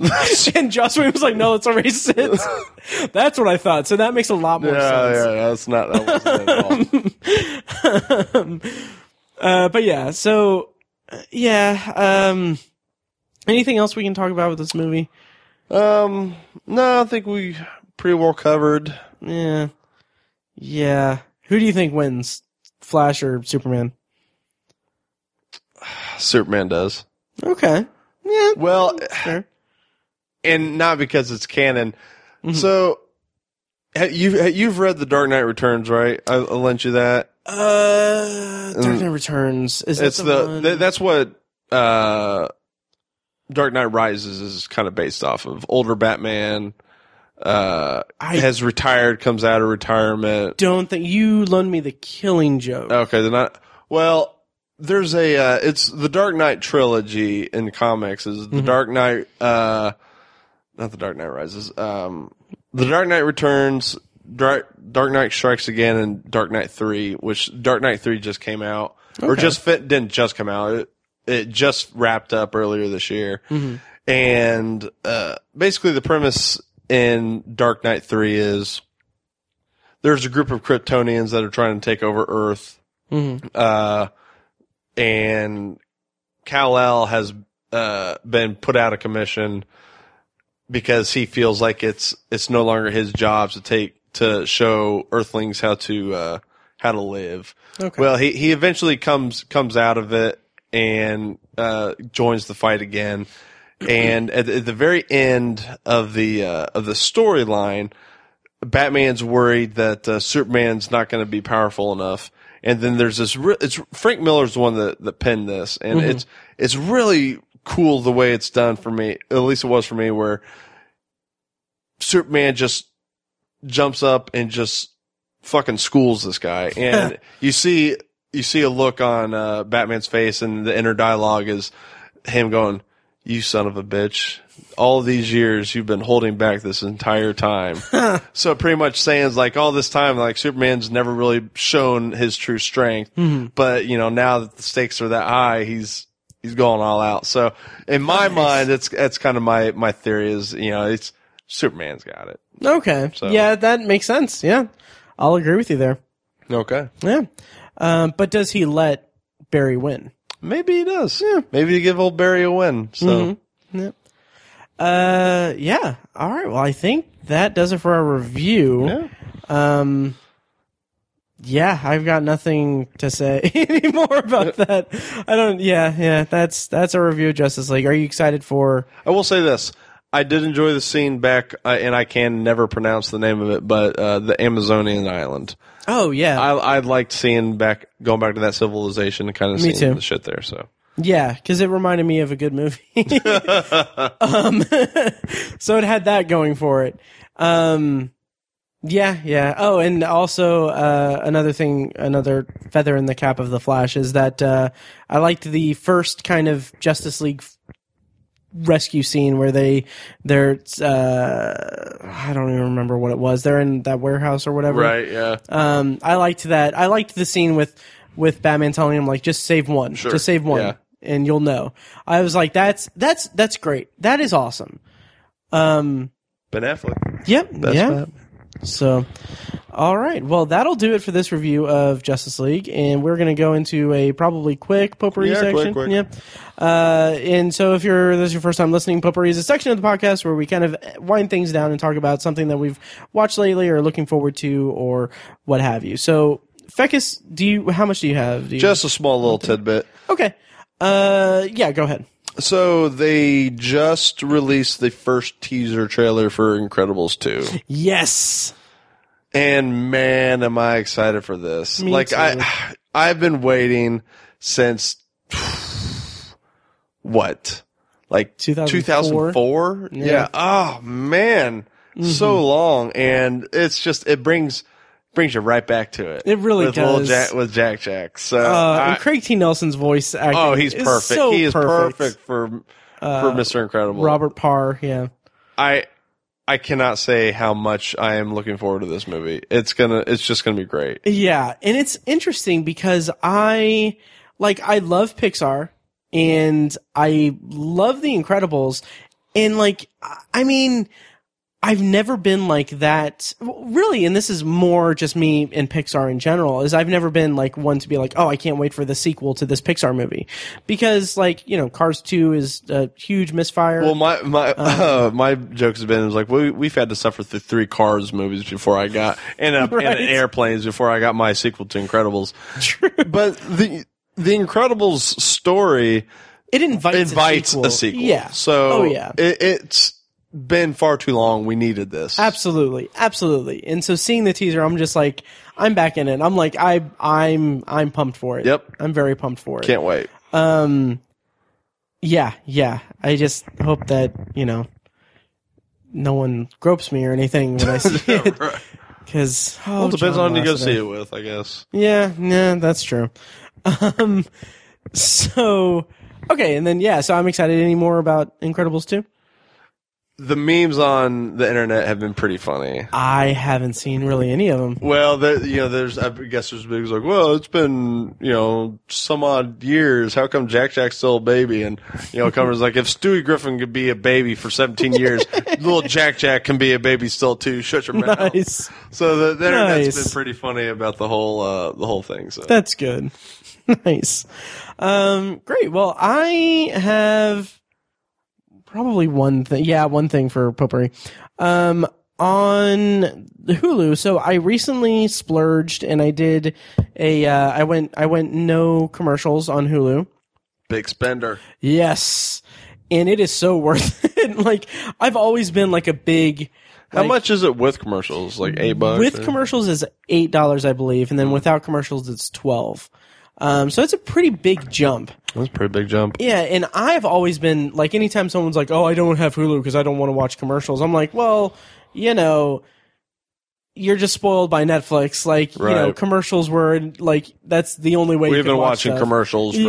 and Joss Whedon was like, "No, let's erase it." That's what I thought. So that makes a lot more sense. Yeah, that's not that wasn't at all. But yeah, so yeah. Anything else we can talk about with this movie? No, I think we pretty well covered. Yeah. Who do you think wins, Flash or Superman? Superman does. Okay. Yeah. Well, sure. And not because it's canon. Mm-hmm. So you've read The Dark Knight Returns, right? I'll lent you that. Dark Knight Returns is it's the one? That's what Dark Knight Rises is kind of based off of. Older Batman has retired, comes out of retirement. Don't think you loaned me The Killing Joke. Okay, then there's a it's the Dark Knight trilogy in comics is the mm-hmm. Dark Knight not the Dark Knight Rises the Dark Knight Returns, Dark Knight Strikes Again, and Dark Knight 3, which Dark Knight 3 just came out or didn't just come out, it just wrapped up earlier this year, mm-hmm. and basically the premise in Dark Knight 3 is there's a group of Kryptonians that are trying to take over Earth. Mm-hmm. And Kal-El has been put out of commission because he feels like it's no longer his job to show Earthlings how to live. Okay. Well, he eventually comes out of it and joins the fight again. And at the very end of the storyline, Batman's worried that Superman's not going to be powerful enough. And then there's this. It's Frank Miller's the one that penned this, and mm-hmm. it's really cool the way it's done for me. At least it was for me, where Superman just jumps up and just fucking schools this guy. And you see a look on Batman's face, and the inner dialogue is him going, "You son of a bitch. All these years you've been holding back this entire time." So pretty much saying, like, all this time, like, Superman's never really shown his true strength. Mm-hmm. But, you know, now that the stakes are that high, he's going all out. So in my mind, that's kind of my theory is, you know, it's Superman's got it. Okay. So. Yeah, that makes sense. Yeah. I'll agree with you there. Okay. Yeah. But does he let Barry win? Maybe he does. Yeah. Maybe you give old Barry a win. So, mm-hmm. Yeah. Yeah. All right. Well, I think that does it for our review. Yeah. Yeah, I've got nothing to say anymore about that. I don't. Yeah. That's a review of Justice League. Are you excited for? I will say this. I did enjoy the scene back, and I can never pronounce the name of it, but the Amazonian island. Oh yeah, I liked seeing going back to that civilization and kind of seeing the shit there. So yeah, because it reminded me of a good movie. So it had that going for it. Yeah. Oh, and also another feather in the cap of the Flash is that I liked the first kind of Justice League rescue scene where they're I don't even remember what it was. They're in that warehouse or whatever. Right, yeah. I liked that. I liked the scene with Batman telling him, like, just save one. Sure. Just save one. Yeah. And you'll know. I was like, that's great. That is awesome. Ben Affleck. Yep. Yeah. So, all right. Well, that'll do it for this review of Justice League, and we're going to go into a probably quick potpourri section. Quick. Yep. And so, if this is your first time listening, potpourri is a section of the podcast where we kind of wind things down and talk about something that we've watched lately or looking forward to or what have you. So, Fekkes, how much do you have? Just a small little tidbit. Okay. Yeah, go ahead. So they just released the first teaser trailer for Incredibles 2. Yes. And man, am I excited for this. Me too. I've been waiting since what? Like 2004? Yeah. Oh man. Mm-hmm. So long, and it's just it brings you right back to it. It really does. With Jack. So, and Craig T. Nelson's voice acting. Oh, he's perfect. So he is perfect for Mr. Incredible. Robert Parr, yeah. I cannot say how much I am looking forward to this movie. It's just gonna be great. Yeah, and it's interesting because I love Pixar and I love The Incredibles, and I've never been like that, really, and this is more just me and Pixar in general, is I've never been like one to be like, oh, I can't wait for the sequel to this Pixar movie. Because, Cars 2 is a huge misfire. Well, my joke has been, we've had to suffer through three Cars movies before I got, and Airplanes before I got my sequel to Incredibles. True. But the Incredibles story... It invites a sequel. Yeah. So, it's... been far too long. We needed this. Absolutely. And so seeing the teaser, I'm just like, I'm back in it. I'm like, I'm pumped for it. Yep. I'm very pumped for it. Can't wait. Yeah. I just hope that, no one gropes me or anything when I see it. Right. Cause, it depends on who you go see it with, I guess. Yeah, that's true. So, okay. And then, so I'm excited. Any more about Incredibles 2? The memes on the internet have been pretty funny. I haven't seen really any of them. Well, there's bigs like, well, it's been, some odd years. How come Jack-Jack's still a baby? And, Cumber's like, if Stewie Griffin could be a baby for 17 years, little Jack-Jack can be a baby still too. Shut your mouth. Nice. So the internet's been pretty funny about the whole thing. So. That's good. Nice. Great. Well, I have... probably one thing. Yeah, one thing for potpourri. On Hulu, so I recently splurged and I did I went no commercials on Hulu. Big spender. Yes. And it is so worth it. I've always been a big... How much is it with commercials? $8? With commercials is $8, I believe. And then without commercials, it's $12. So it's a pretty big jump. That's a pretty big jump. Yeah, and I've always been, anytime someone's like, oh, I don't have Hulu because I don't want to watch commercials, I'm like, well, you're just spoiled by Netflix. Like, right. You know, commercials were like, that's the only way you can watch stuff. We've been watching commercials for,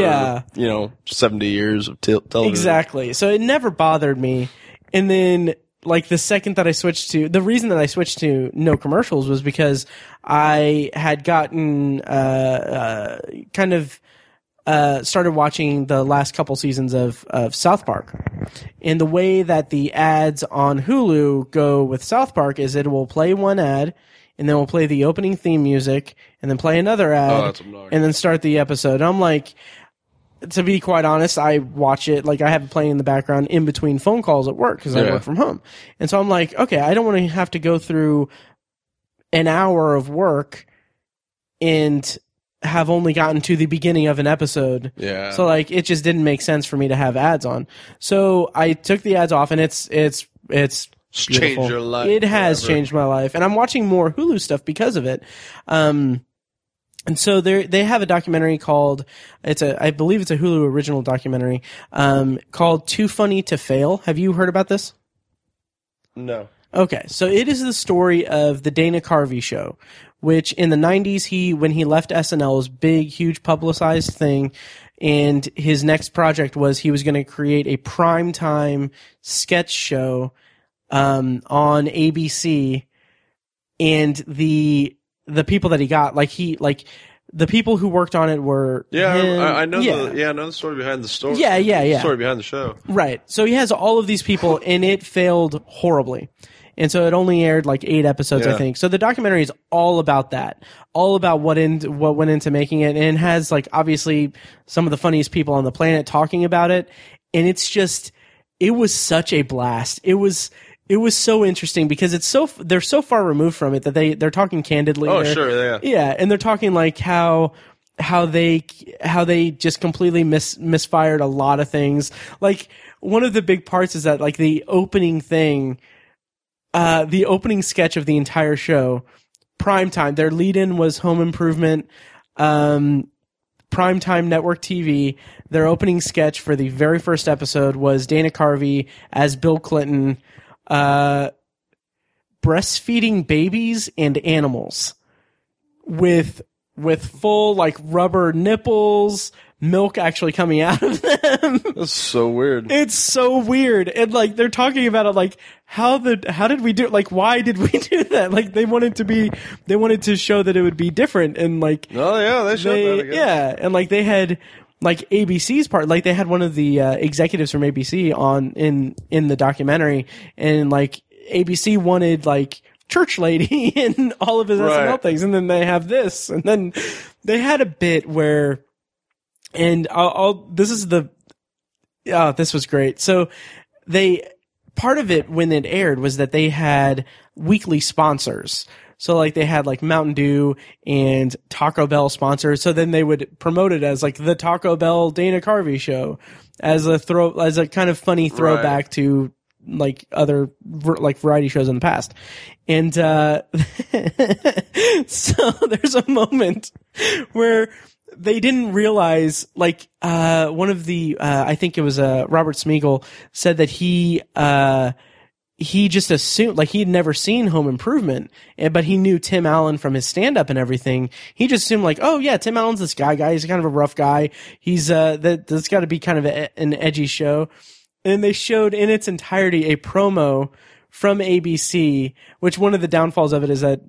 you know, 70 years of television. Exactly. So it never bothered me. And then, like, the second that I switched to, the reason that I switched to no commercials was because I had gotten, started watching the last couple seasons of South Park. And the way that the ads on Hulu go with South Park is it will play one ad, and then we'll play the opening theme music, and then play another ad, and then start the episode. And I'm like, to be quite honest, I watch it, like, I have it playing in the background in between phone calls at work, because I work from home. And so I'm like, okay, I don't want to have to go through an hour of work and have only gotten to the beginning of an episode. Yeah. So, like, it just didn't make sense for me to have ads on. So I took the ads off, and it's changed your life. It has changed my life. And I'm watching more Hulu stuff because of it. And so they have a documentary called, I believe it's a Hulu original documentary, called Too Funny to Fail. Have you heard about this? No. Okay. So it is the story of the Dana Carvey show, which in the 90s, when he left SNL, was big, huge publicized thing. And his next project was he was going to create a primetime sketch show, on ABC. And the people that he got, the people who worked on it were him. I know the story behind the story. The story behind the show. Right. So he has all of these people, and it failed horribly. And so it only aired like 8 episodes, I think. So the documentary is all about that, all about what went into making it, and it has, like, obviously some of the funniest people on the planet talking about it. And it's just, it was such a blast. It was so interesting because they're so far removed from it that they're talking candidly. Oh, sure, yeah. Yeah, and they're talking like how they just completely misfired a lot of things. Like, one of the big parts is that, like, the opening thing, the opening sketch of the entire show, primetime, their lead-in was Home Improvement, primetime network TV. Their opening sketch for the very first episode was Dana Carvey as Bill Clinton, breastfeeding babies and animals with full, like, rubber nipples, milk actually coming out of them. That's so weird. It's so weird. And, like, they're talking about it, like, how did we do it? Like, why did we do that? Like, they wanted to show that it would be different. And, like, they showed that again. Yeah. And, like, they had, like, ABC's part, like, they had one of the executives from ABC on in the documentary, and, like, ABC wanted, like, Church Lady and all of his SNL things, and then they have this, and then they had a bit where, and this was great. So part of it when it aired was that they had weekly sponsors. So, like, they had, like, Mountain Dew and Taco Bell sponsors. So then they would promote it as, like, the Taco Bell Dana Carvey show, as a kind of funny throwback to, like, other, like, variety shows in the past. And so there's a moment where they didn't realize, like, one of the I think it was Robert Smigel said that he just assumed, like, he'd never seen Home Improvement, but he knew Tim Allen from his stand-up and everything. He just assumed, like, oh, yeah, Tim Allen's this guy. He's kind of a rough guy. He's, that's got to be kind of an edgy show. And they showed in its entirety a promo from ABC, which one of the downfalls of it is that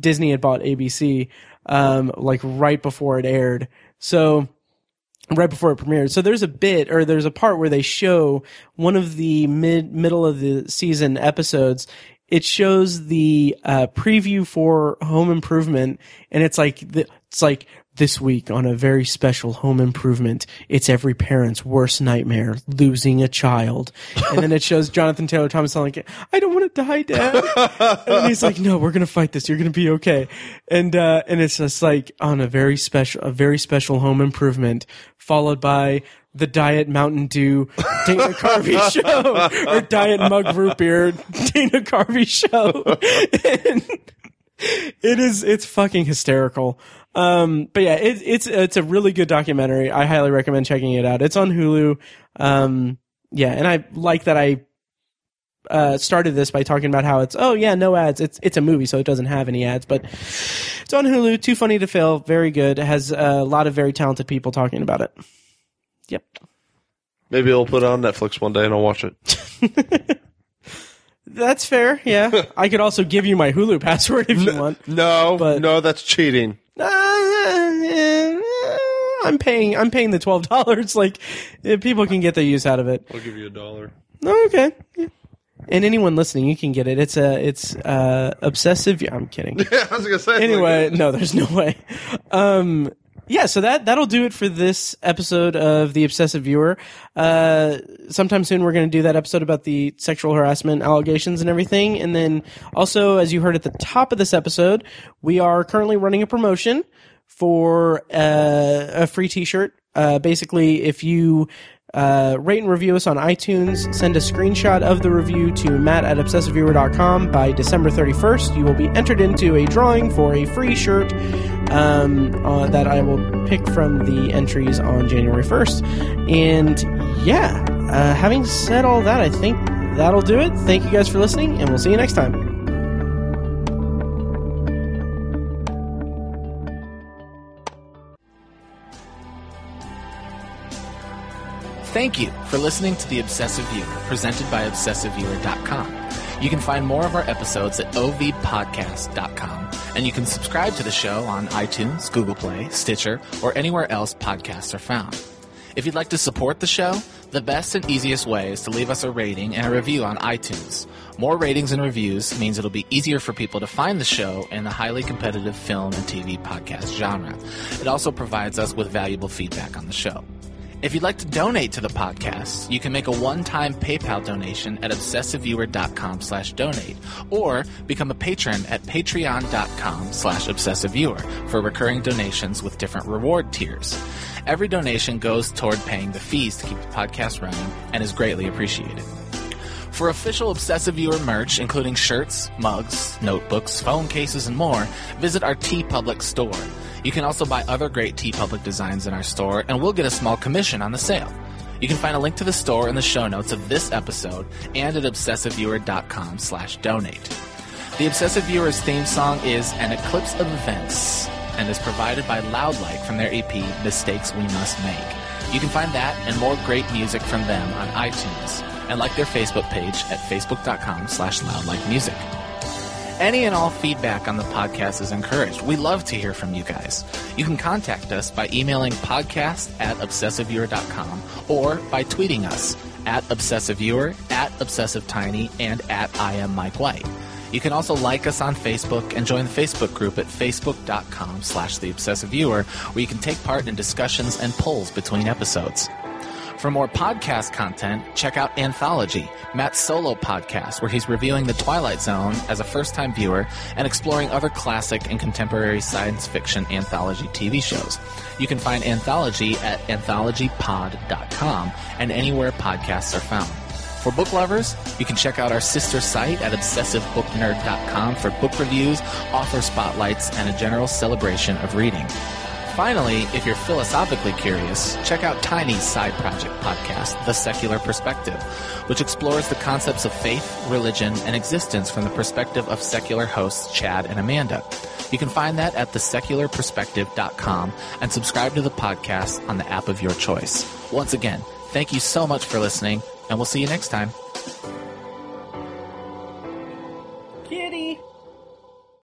Disney had bought ABC, like, right before it aired. So, right before it premiered. So there's a part where they show one of the middle of the season episodes. It shows the preview for Home Improvement, and it's like this week on a very special Home Improvement, it's every parent's worst nightmare, losing a child. And then it shows Jonathan Taylor Thomas like, I don't want to die, Dad. And he's like, no, we're going to fight this. You're going to be okay. And it's just like on a very special Home Improvement, followed by the Diet Mountain Dew Dana Carvey show, or Diet Mug Root Beer Dana Carvey show. And it's fucking hysterical. But yeah, it's a really good documentary. I highly recommend checking it out. It's on Hulu. Yeah, and I like that I started this by talking about how it's, oh yeah, no ads. It's a movie, so it doesn't have any ads, but it's on Hulu. Too funny to fail. Very good. It has a lot of very talented people talking about it. Yep. Maybe I'll put it on Netflix one day and I'll watch it. That's fair. Yeah. I could also give you my Hulu password if you want. No, but, no, that's cheating. I'm paying the $12. Like, people can get their use out of it. I'll give you $1. Oh, okay. Yeah. And anyone listening, you can get it. It's obsessive. I'm kidding. Yeah, I was gonna say. Anyway, no, there's no way. Yeah, so that'll do it for this episode of The Obsessive Viewer. Sometime soon we're going to do that episode about the sexual harassment allegations and everything. And then also, as you heard at the top of this episode, we are currently running a promotion for a free t-shirt. Basically, if you rate and review us on iTunes, send a screenshot of the review to matt@obsessiveviewer.com by December 31st. You will be entered into a drawing for a free shirt that I will pick from the entries on January 1st. And yeah, having said all that, I think that'll do it. Thank you guys for listening, and we'll see you next time. Thank you for listening to The Obsessive Viewer, presented by ObsessiveViewer.com. You can find more of our episodes at ovpodcast.com, and you can subscribe to the show on iTunes, Google Play, Stitcher, or anywhere else podcasts are found. If you'd like to support the show, the best and easiest way is to leave us a rating and a review on iTunes. More ratings and reviews means it'll be easier for people to find the show in the highly competitive film and TV podcast genre. It also provides us with valuable feedback on the show. If you'd like to donate to the podcast, you can make a one-time PayPal donation at obsessiveviewer.com/donate or become a patron at patreon.com/obsessiveviewer for recurring donations with different reward tiers. Every donation goes toward paying the fees to keep the podcast running and is greatly appreciated. For official Obsessive Viewer merch, including shirts, mugs, notebooks, phone cases, and more, visit our TeePublic store. You can also buy other great TeePublic designs in our store, and we'll get a small commission on the sale. You can find a link to the store in the show notes of this episode and at obsessiveviewer.com/donate. The Obsessive Viewer's theme song is An Eclipse of Events and is provided by Loudlike from their EP, Mistakes We Must Make. You can find that and more great music from them on iTunes and like their Facebook page at facebook.com/loudlikemusic. Any and all feedback on the podcast is encouraged. We love to hear from you guys. You can contact us by emailing podcast@obsessiveviewer.com or by tweeting us @obsessiveviewer, @obsessivetiny, and @IamMikeWhite. You can also like us on Facebook and join the Facebook group at facebook.com/theobsessiveviewer, where you can take part in discussions and polls between episodes. For more podcast content, check out Anthology, Matt's solo podcast, where he's reviewing The Twilight Zone as a first-time viewer and exploring other classic and contemporary science fiction anthology TV shows. You can find Anthology at anthologypod.com and anywhere podcasts are found. For book lovers, you can check out our sister site at obsessivebooknerd.com for book reviews, author spotlights, and a general celebration of reading. Finally, if you're philosophically curious, check out Tiny's side project podcast, The Secular Perspective, which explores the concepts of faith, religion, and existence from the perspective of secular hosts Chad and Amanda. You can find that at thesecularperspective.com and subscribe to the podcast on the app of your choice. Once again, thank you so much for listening, and we'll see you next time. Kitty!